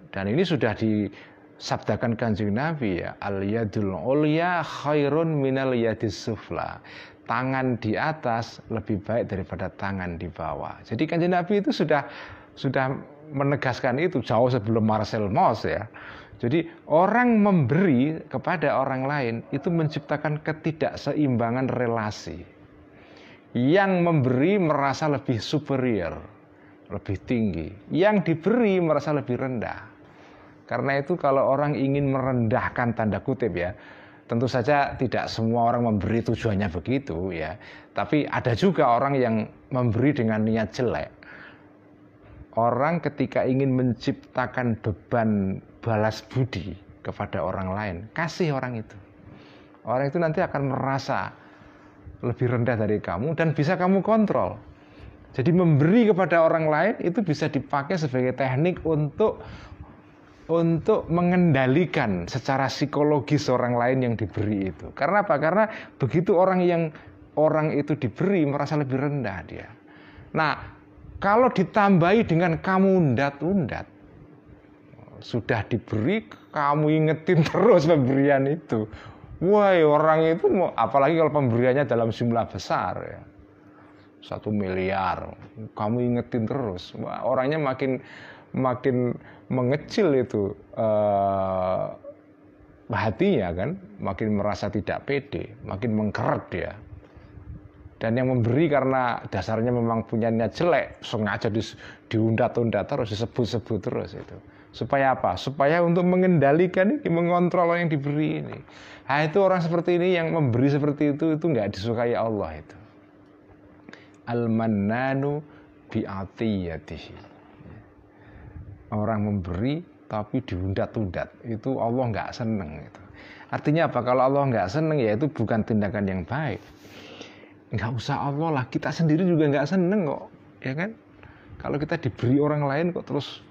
Dan ini sudah disabdakan Kanjeng Nabi ya, al-yadul ulya khairun minal yadis sufla. Tangan di atas lebih baik daripada tangan di bawah. Jadi Kanjeng Nabi itu sudah sudah menegaskan itu jauh sebelum Marcel Mauss ya. Jadi orang memberi kepada orang lain itu menciptakan ketidakseimbangan relasi. Yang memberi merasa lebih superior, lebih tinggi. Yang diberi merasa lebih rendah. Karena itu kalau orang ingin merendahkan tanda kutip ya, tentu saja tidak semua orang memberi tujuannya begitu ya. Tapi ada juga orang yang memberi dengan niat jelek. Orang ketika ingin menciptakan beban balas budi kepada orang lain, kasih orang itu. Orang itu nanti akan merasa lebih rendah dari kamu dan bisa kamu kontrol. Jadi memberi kepada orang lain itu bisa dipakai sebagai teknik untuk untuk mengendalikan secara psikologis orang lain yang diberi itu. Karena apa? Karena begitu orang yang orang itu diberi merasa lebih rendah dia. Nah, kalau ditambahi dengan kamu undat-undat, sudah diberi, kamu ingetin terus pemberian itu. Wah, orang itu, apalagi kalau pemberiannya dalam jumlah besar, ya, satu miliar, kamu ingetin terus. Wah, orangnya makin makin mengecil itu eh, hatinya kan, makin merasa tidak pede, makin mengkeret dia. Dan yang memberi karena dasarnya memang punyanya jelek, sengaja di, diundat-undat terus, disebut-sebut terus itu. Supaya apa? Supaya untuk mengendalikan, mengontrol yang diberi ini. Nah, itu orang seperti ini yang memberi seperti itu, itu nggak disukai Allah itu. Al-mannanu bi'atiyatihi. Orang memberi tapi diundat-undat, itu Allah nggak seneng itu. Artinya apa? Kalau Allah nggak seneng ya itu bukan tindakan yang baik. Nggak usah Allah lah, kita sendiri juga nggak seneng kok, ya kan? Kalau kita diberi orang lain kok terus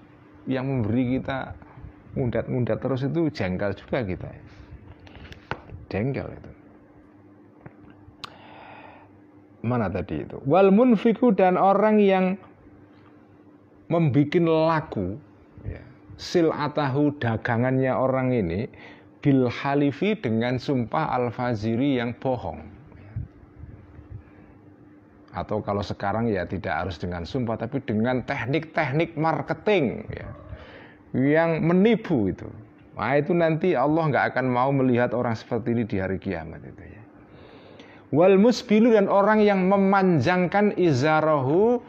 yang memberi kita mundat-mundat terus, itu jengkel juga kita, jengkel itu. Mana tadi itu? Wal munfiku, dan orang yang membuat laku, ya, silatahu, dagangannya orang ini, bil halifi, dengan sumpah al-faziri yang bohong. Atau kalau sekarang ya tidak harus dengan sumpah, tapi dengan teknik-teknik marketing ya, yang menipu itu. Nah, itu nanti Allah nggak akan mau melihat orang seperti ini di hari kiamat itu ya. Wal musbilu, dan orang yang memanjangkan izarahu,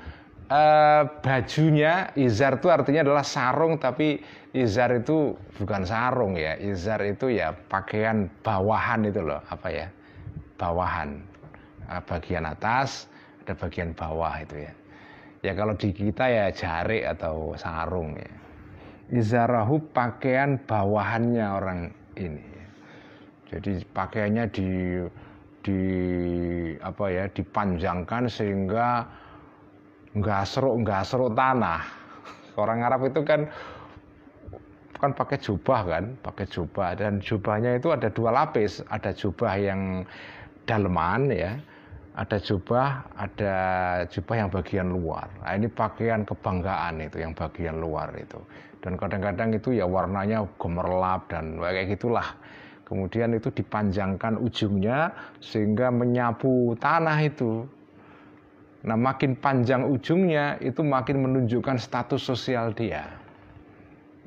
eh, bajunya. Izar itu artinya adalah sarung, tapi izar itu bukan sarung ya. Izar itu ya pakaian bawahan itu loh, apa ya? Bawahan, bagian atas, ada bagian bawah itu ya. Ya kalau di kita ya jarik atau sarung ya. Izarahu, pakaian bawahannya orang ini. Jadi pakaiannya di di apa ya, dipanjangkan sehingga nggasruk-nggasruk tanah. Orang Arab itu kan kan pakai jubah kan, pakai jubah, dan jubahnya itu ada dua lapis, ada jubah yang daleman ya. Ada jubah, ada jubah yang bagian luar. Nah, ini pakaian kebanggaan itu, yang bagian luar itu. Dan kadang-kadang itu ya warnanya gemerlap dan kayak gitulah. Kemudian itu dipanjangkan ujungnya sehingga menyapu tanah itu. Nah, makin panjang ujungnya itu makin menunjukkan status sosial dia.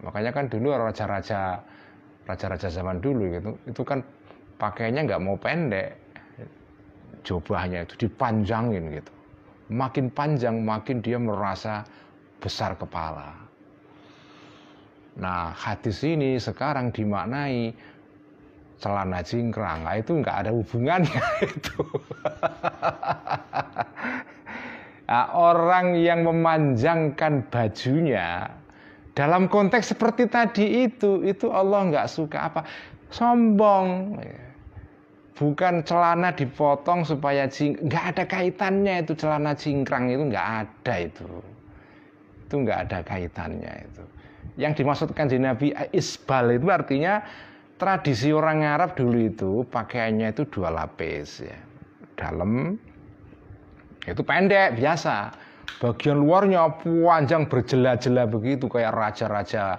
Makanya kan dulu raja-raja, raja-raja zaman dulu gitu, itu kan pakaiannya nggak mau pendek. Jubahnya itu dipanjangin gitu, makin panjang makin dia merasa besar kepala. Nah, hadis ini sekarang dimaknai celana cingkrang, nah, itu nggak ada hubungannya itu. Nah, orang yang memanjangkan bajunya Dalam konteks seperti tadi itu, itu Allah nggak suka apa? Sombong. Bukan celana dipotong supaya jing, nggak ada kaitannya itu, celana cingkrang itu nggak ada itu, itu nggak ada kaitannya itu. Yang dimaksudkan di Nabi Isbal itu artinya tradisi orang Arab dulu itu pakaiannya itu dua lapis ya, dalam itu pendek biasa, bagian luarnya panjang berjela-jela begitu kayak raja-raja.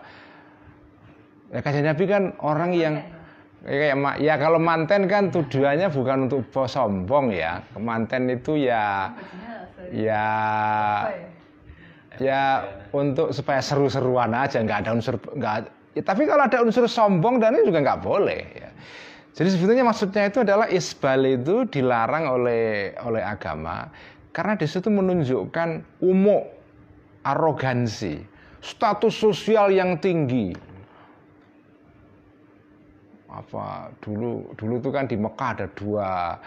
Ya, kajian Nabi kan orang yang ya, ya kalau manten kan tujuannya bukan untuk sombong ya, manten itu ya ya ya untuk supaya seru-seruan aja, nggak ada unsur nggak. Ya, tapi kalau ada unsur sombong dan itu juga nggak boleh. Ya. Jadi sebetulnya maksudnya itu adalah isbal itu dilarang oleh oleh agama karena di situ menunjukkan umuk, arogansi, status sosial yang tinggi. Apa dulu dulu itu kan di Mekah ada dua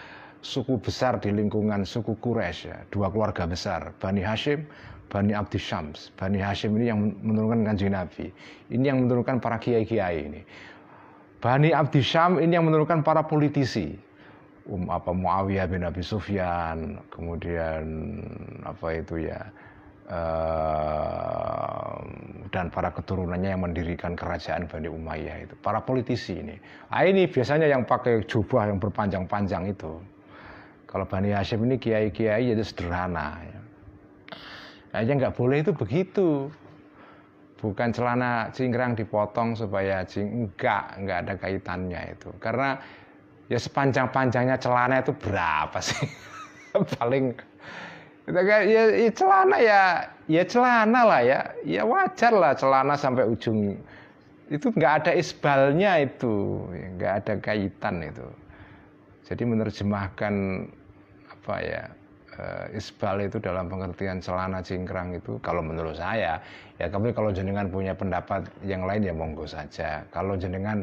suku besar di lingkungan suku Quraisy ya, dua keluarga besar, Bani Hashim, Bani Abd Shams. Bani Hashim ini yang menurunkan Kanjeng Nabi, ini yang menurunkan para kiai-kiai ini. Bani Abd Shams ini yang menurunkan para politisi, um apa Muawiyah bin Abi Sufyan, kemudian apa itu ya, dan para keturunannya yang mendirikan kerajaan Bani Umayyah itu, para politisi ini. Ah ini biasanya yang pakai jubah yang berpanjang-panjang itu. Kalau Bani Hashim ini kiai-kiai jadi sederhana. Aja nggak boleh itu begitu. Bukan celana cingkrang dipotong supaya cing, enggak, nggak ada kaitannya itu. Karena ya sepanjang-panjangnya celana itu berapa sih? Paling ya, ya celana ya, ya celana lah ya, ya wajar lah celana sampai ujung itu nggak ada isbalnya itu, nggak ada kaitan itu. Jadi menerjemahkan apa ya isbal itu dalam pengertian celana cingkrang itu, kalau menurut saya ya, tapi kalau jenengan punya pendapat yang lain ya monggo saja. Kalau jenengan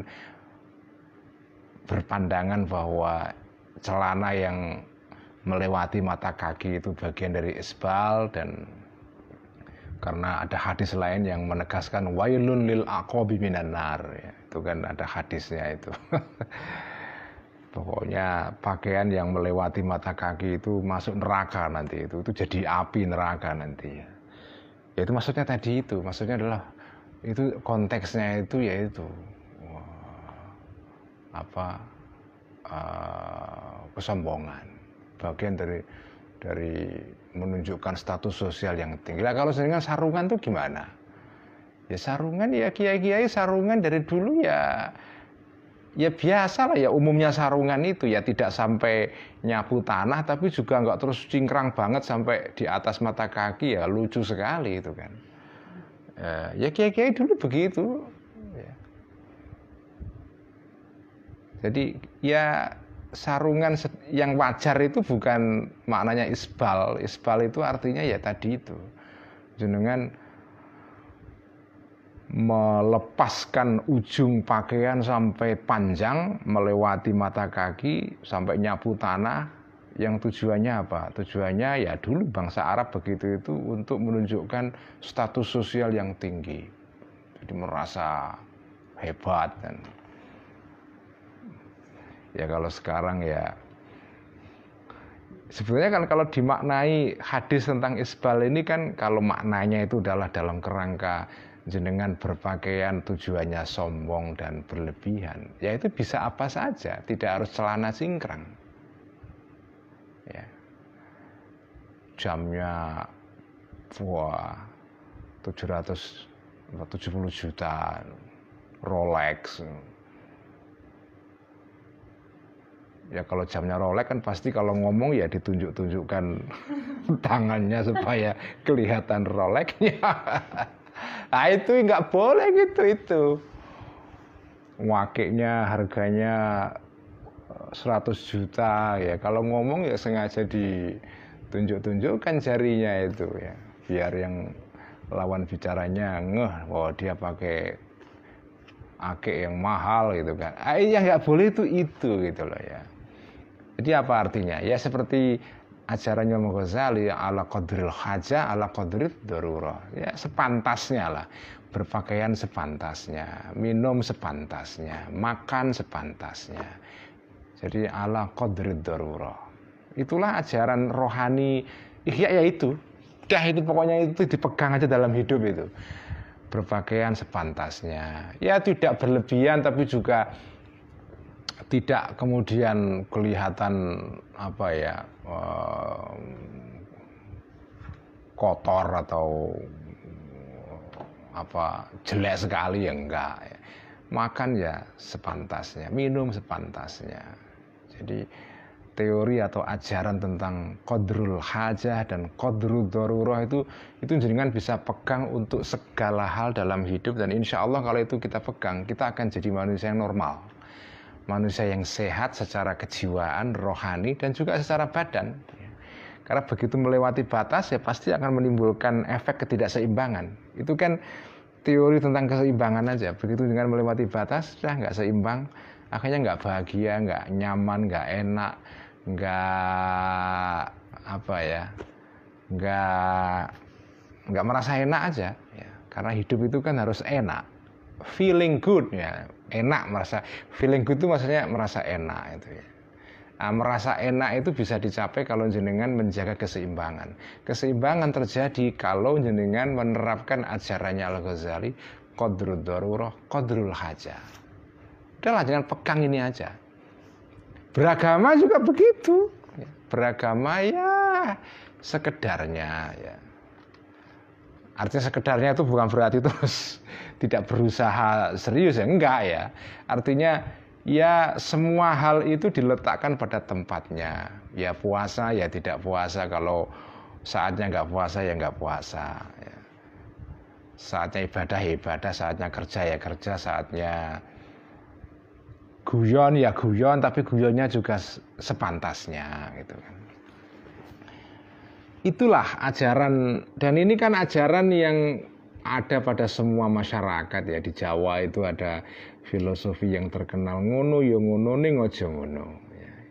berpandangan bahwa celana yang melewati mata kaki itu bagian dari isbal, dan karena ada hadis lain yang menegaskan wailun lil aqabi minan nar ya, itu kan ada hadisnya itu. Pokoknya pakaian yang melewati mata kaki itu masuk neraka nanti, itu itu jadi api neraka nanti ya. Ya itu maksudnya tadi itu, maksudnya adalah itu konteksnya itu yaitu apa uh, kesombongan, bagian dari dari menunjukkan status sosial yang tinggi. Nah, kalau seringan sarungan tuh gimana? Ya sarungan ya kiai-kiai sarungan dari dulu ya ya biasa lah ya, umumnya sarungan itu ya tidak sampai nyapu tanah tapi juga nggak terus cingkrang banget sampai di atas mata kaki ya, lucu sekali itu kan. Ya kiai-kiai dulu begitu. Jadi ya sarungan yang wajar itu bukan maknanya isbal. Isbal itu artinya ya tadi itu, jenengan melepaskan ujung pakaian sampai panjang, melewati mata kaki, sampai nyapu tanah. Yang tujuannya apa? Tujuannya ya dulu bangsa Arab begitu itu untuk menunjukkan status sosial yang tinggi. Jadi merasa hebat dan ya kalau sekarang ya sebetulnya kan kalau dimaknai hadis tentang isbal ini kan, kalau maknanya itu adalah dalam kerangka jenengan berpakaian tujuannya sombong dan berlebihan, ya itu bisa apa saja, tidak harus celana cingkrang ya. Jamnya wah tujuh ratus tujuh puluh juta, Rolex. Ya kalau jamnya Rolex kan pasti kalau ngomong ya ditunjuk-tunjukkan tangannya supaya kelihatan Rolexnya. Nah itu nggak boleh gitu itu. Wakilnya harganya seratus juta ya. Kalau ngomong ya sengaja ditunjuk-tunjukkan jarinya itu ya. Biar yang lawan bicaranya ngeh bahwa dia pakai akik yang mahal gitu kan. Nah, yang nggak boleh itu itu gitu loh ya. Jadi apa artinya? Ya seperti ajarannya Ghazali ala qadril haja ala qadril darurah, ya sepantasnya lah, berpakaian sepantasnya, minum sepantasnya, makan sepantasnya. Jadi ala qadril darurah. Itulah ajaran rohani Ihya, yaitu dah itu pokoknya itu dipegang aja dalam hidup itu. Berpakaian sepantasnya. Ya tidak berlebihan tapi juga tidak kemudian kelihatan apa ya kotor atau apa jelek sekali, ya enggak. Makan ya sepantasnya, minum sepantasnya. Jadi teori atau ajaran tentang qadrul hajah dan qadrul darurah itu itu jenengan bisa pegang untuk segala hal dalam hidup, dan insya Allah kalau itu kita pegang, kita akan jadi manusia yang normal, manusia yang sehat secara kejiwaan, rohani, dan juga secara badan. Karena begitu melewati batas ya pasti akan menimbulkan efek ketidakseimbangan. Itu kan teori tentang keseimbangan aja. Begitu dengan melewati batas sudah nggak seimbang, akhirnya nggak bahagia, nggak nyaman, nggak enak, nggak apa ya, nggak nggak merasa enak aja, ya. Karena hidup itu kan harus enak, feeling good ya, enak merasa, feeling good itu maksudnya merasa enak itu ya. Nah, merasa enak itu bisa dicapai kalau jenengan menjaga keseimbangan. Keseimbangan terjadi kalau jenengan menerapkan ajarannya Al-Ghazali, qadrul darurah, qadrul hajah. Udahlah, jangan pegang ini aja. Beragama juga begitu. Beragama ya sekedarnya. Ya. Artinya sekedarnya itu bukan berarti terus tidak berusaha serius ya. Enggak ya. Artinya ya semua hal itu diletakkan pada tempatnya. Ya puasa ya tidak puasa. Kalau saatnya nggak puasa ya nggak puasa. Ya. Saatnya ibadah ya ibadah. Saatnya kerja ya kerja. Saatnya guyon ya guyon, tapi guyonnya juga sepantasnya gitu kan. Itulah ajaran, dan ini kan ajaran yang ada pada semua masyarakat ya. Di Jawa itu ada filosofi yang terkenal ngono ya ngono ning aja ngono.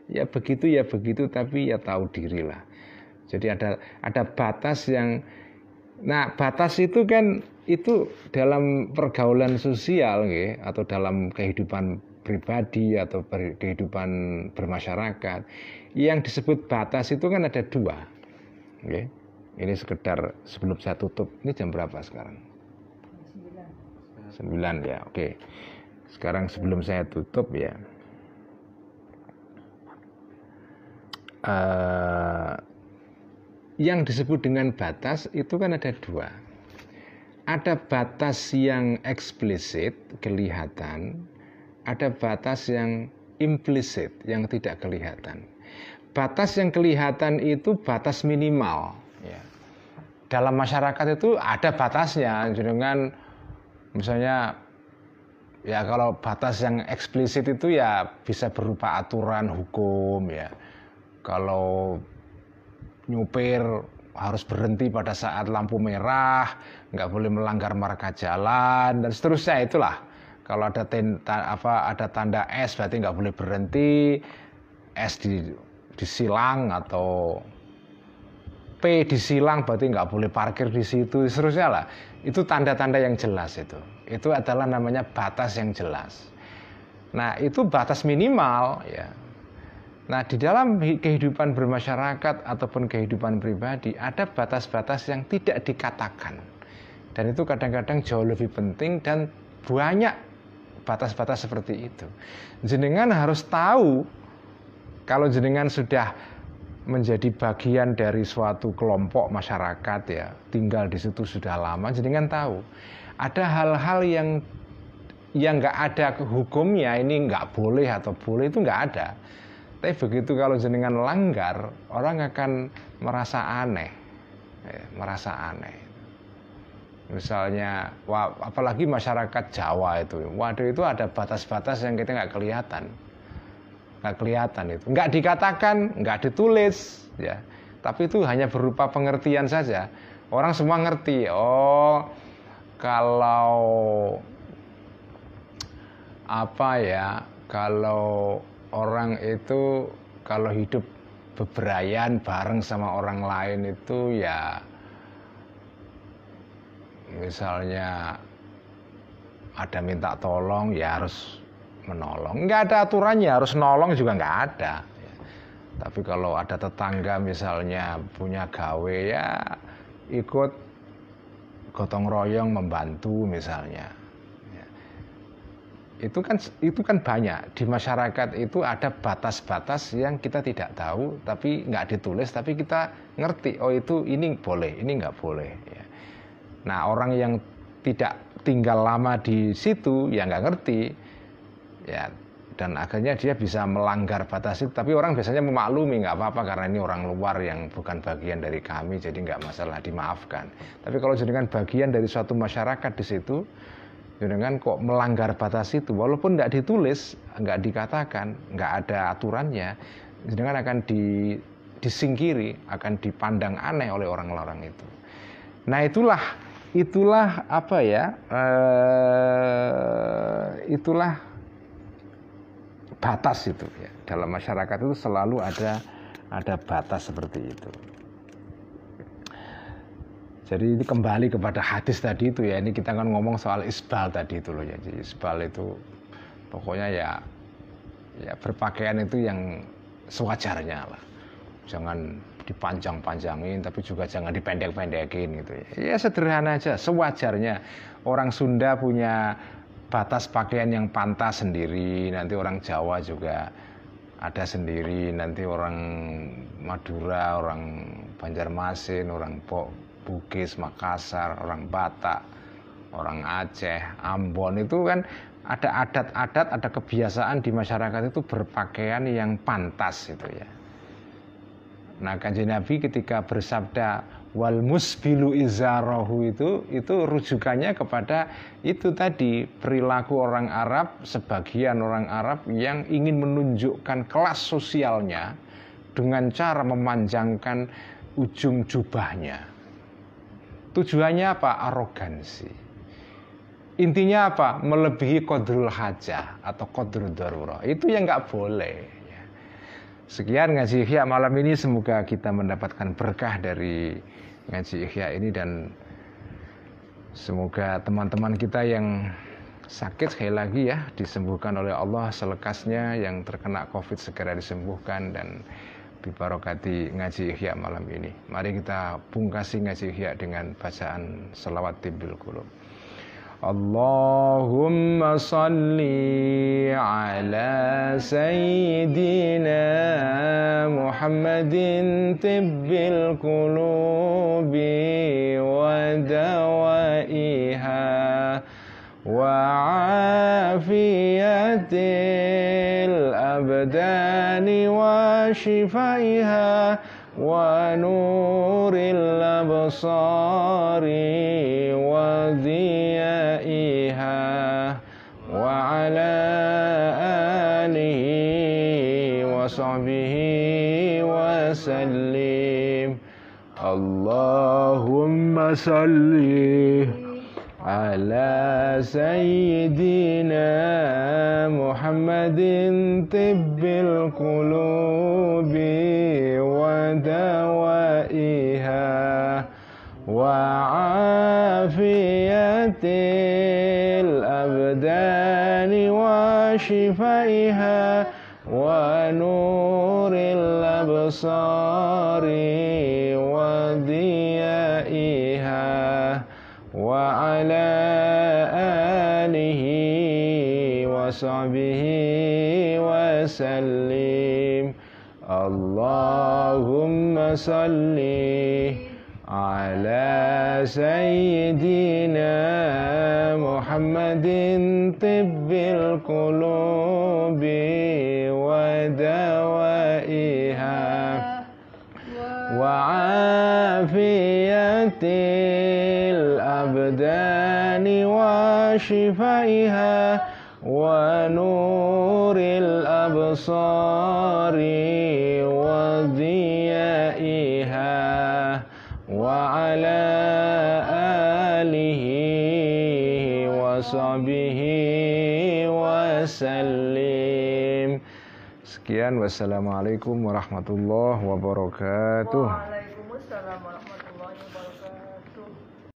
Ya begitu ya begitu, tapi ya tahu dirilah. Jadi ada ada batas yang, nah batas itu kan itu dalam pergaulan sosial gitu, atau dalam kehidupan pribadi atau kehidupan bermasyarakat. Yang disebut batas itu kan ada dua. Oke. Ini sekedar sebelum saya tutup. Ini jam berapa sekarang? sembilan ya. Oke. Sekarang sebelum saya tutup ya. Uh, yang disebut dengan batas itu kan ada dua. Ada batas yang eksplisit, kelihatan. Ada batas yang implisit, yang tidak kelihatan. Batas yang kelihatan itu batas minimal. Ya. Dalam masyarakat itu ada batasnya. Dengan misalnya, ya kalau batas yang eksplisit itu ya bisa berupa aturan hukum. Ya. Kalau nyupir harus berhenti pada saat lampu merah, nggak boleh melanggar marka jalan, dan seterusnya itulah. Kalau ada tanda, apa ada tanda S berarti nggak boleh berhenti, S di disilang atau P disilang berarti nggak boleh parkir di situ, seterusnya lah. Itu tanda-tanda yang jelas itu. Itu adalah namanya batas yang jelas. Nah itu batas minimal ya. Nah di dalam kehidupan bermasyarakat ataupun kehidupan pribadi ada batas-batas yang tidak dikatakan, dan itu kadang-kadang jauh lebih penting, dan banyak batas-batas seperti itu. Jenengan harus tahu kalau jenengan sudah menjadi bagian dari suatu kelompok masyarakat ya, tinggal di situ sudah lama, jenengan tahu ada hal-hal yang yang nggak ada hukumnya, ini nggak boleh atau boleh itu nggak ada. Tapi begitu kalau jenengan langgar, orang akan merasa aneh, ya, merasa aneh. Misalnya, wah, apalagi masyarakat Jawa itu, waduh itu ada batas-batas yang kita nggak kelihatan, nggak kelihatan itu, nggak dikatakan, nggak ditulis, ya. Tapi itu hanya berupa pengertian saja. Orang semua ngerti, oh kalau apa ya, kalau orang itu kalau hidup beberayan bareng sama orang lain itu ya misalnya ada minta tolong ya harus menolong, nggak ada aturannya harus nolong juga nggak ada. Tapi kalau ada tetangga misalnya punya gawe ya ikut gotong royong membantu misalnya. Itu kan itu kan banyak di masyarakat itu ada batas-batas yang kita tidak tahu tapi nggak ditulis tapi kita ngerti oh itu ini boleh ini nggak boleh. Nah orang yang tidak tinggal lama di situ ya nggak ngerti ya. Dan akhirnya dia bisa melanggar batas itu. Tapi orang biasanya memaklumi, nggak apa-apa karena ini orang luar yang bukan bagian dari kami, jadi nggak masalah, dimaafkan. Tapi kalau jenengan bagian dari suatu masyarakat di situ, jenengan kok melanggar batas itu, walaupun nggak ditulis, nggak dikatakan, nggak ada aturannya, jenengan akan di, disingkiri, akan dipandang aneh oleh orang-orang itu. Nah itulah, itulah apa ya, eh, itulah batas itu ya. Dalam masyarakat itu selalu ada ada batas seperti itu. Jadi ini kembali kepada hadis tadi itu ya. Ini kita kan ngomong soal isbal tadi itu loh ya. Jadi isbal itu pokoknya ya ya berpakaian itu yang sewajarnya lah. Jangan dipanjang-panjangin tapi juga jangan dipendek-pendekin gitu ya. Ya sederhana aja, sewajarnya. Orang Sunda punya batas pakaian yang pantas sendiri, nanti orang Jawa juga ada sendiri, nanti orang Madura, orang Banjarmasin, orang Bugis, Makassar, orang Batak, orang Aceh, Ambon, itu kan ada adat-adat, ada kebiasaan di masyarakat itu berpakaian yang pantas itu ya. Nah Kanjeng Nabi ketika bersabda wal musbilu izarahu itu itu rujukannya kepada itu tadi perilaku orang Arab, sebagian orang Arab yang ingin menunjukkan kelas sosialnya dengan cara memanjangkan ujung jubahnya. Tujuannya apa? Arogansi. Intinya apa? Melebihi qadrul hajah atau qadrul darurah. Itu yang nggak boleh. Sekian ngaji Ihya malam ini, semoga kita mendapatkan berkah dari ngaji Ihya ini dan semoga teman-teman kita yang sakit sekali lagi ya disembuhkan oleh Allah selekasnya, yang terkena Covid segera disembuhkan dan diberkati ngaji Ihya malam ini. Mari kita pungkasi ngaji Ihya dengan bacaan selawat tibbil qulub. Allahumma salli ala sayyidina Muhammadin tibbil qulubi wa dawaiha wa afiyatil abdani wa shifaiha wa nuril absari wa dhiyaiha wa ala alihi wa sahbihi wa sallim. Allahumma salli ala sayyidina Muhammadin tibbil qulubi ودوائها وعافية الأبدان وشفائها ونور الأبصار وضيائها وعلى آله وصحبه وسلم. Allahumma salli ala sayyidina Muhammadin tibbil qulubi wa dawaiha wa afiyatil abdani wa shifaiha wa nuril absari wa dhiyaiha wa ala alihi wa sahbihi wa sallim. Sekian, wassalamualaikum warahmatullahi wabarakatuh.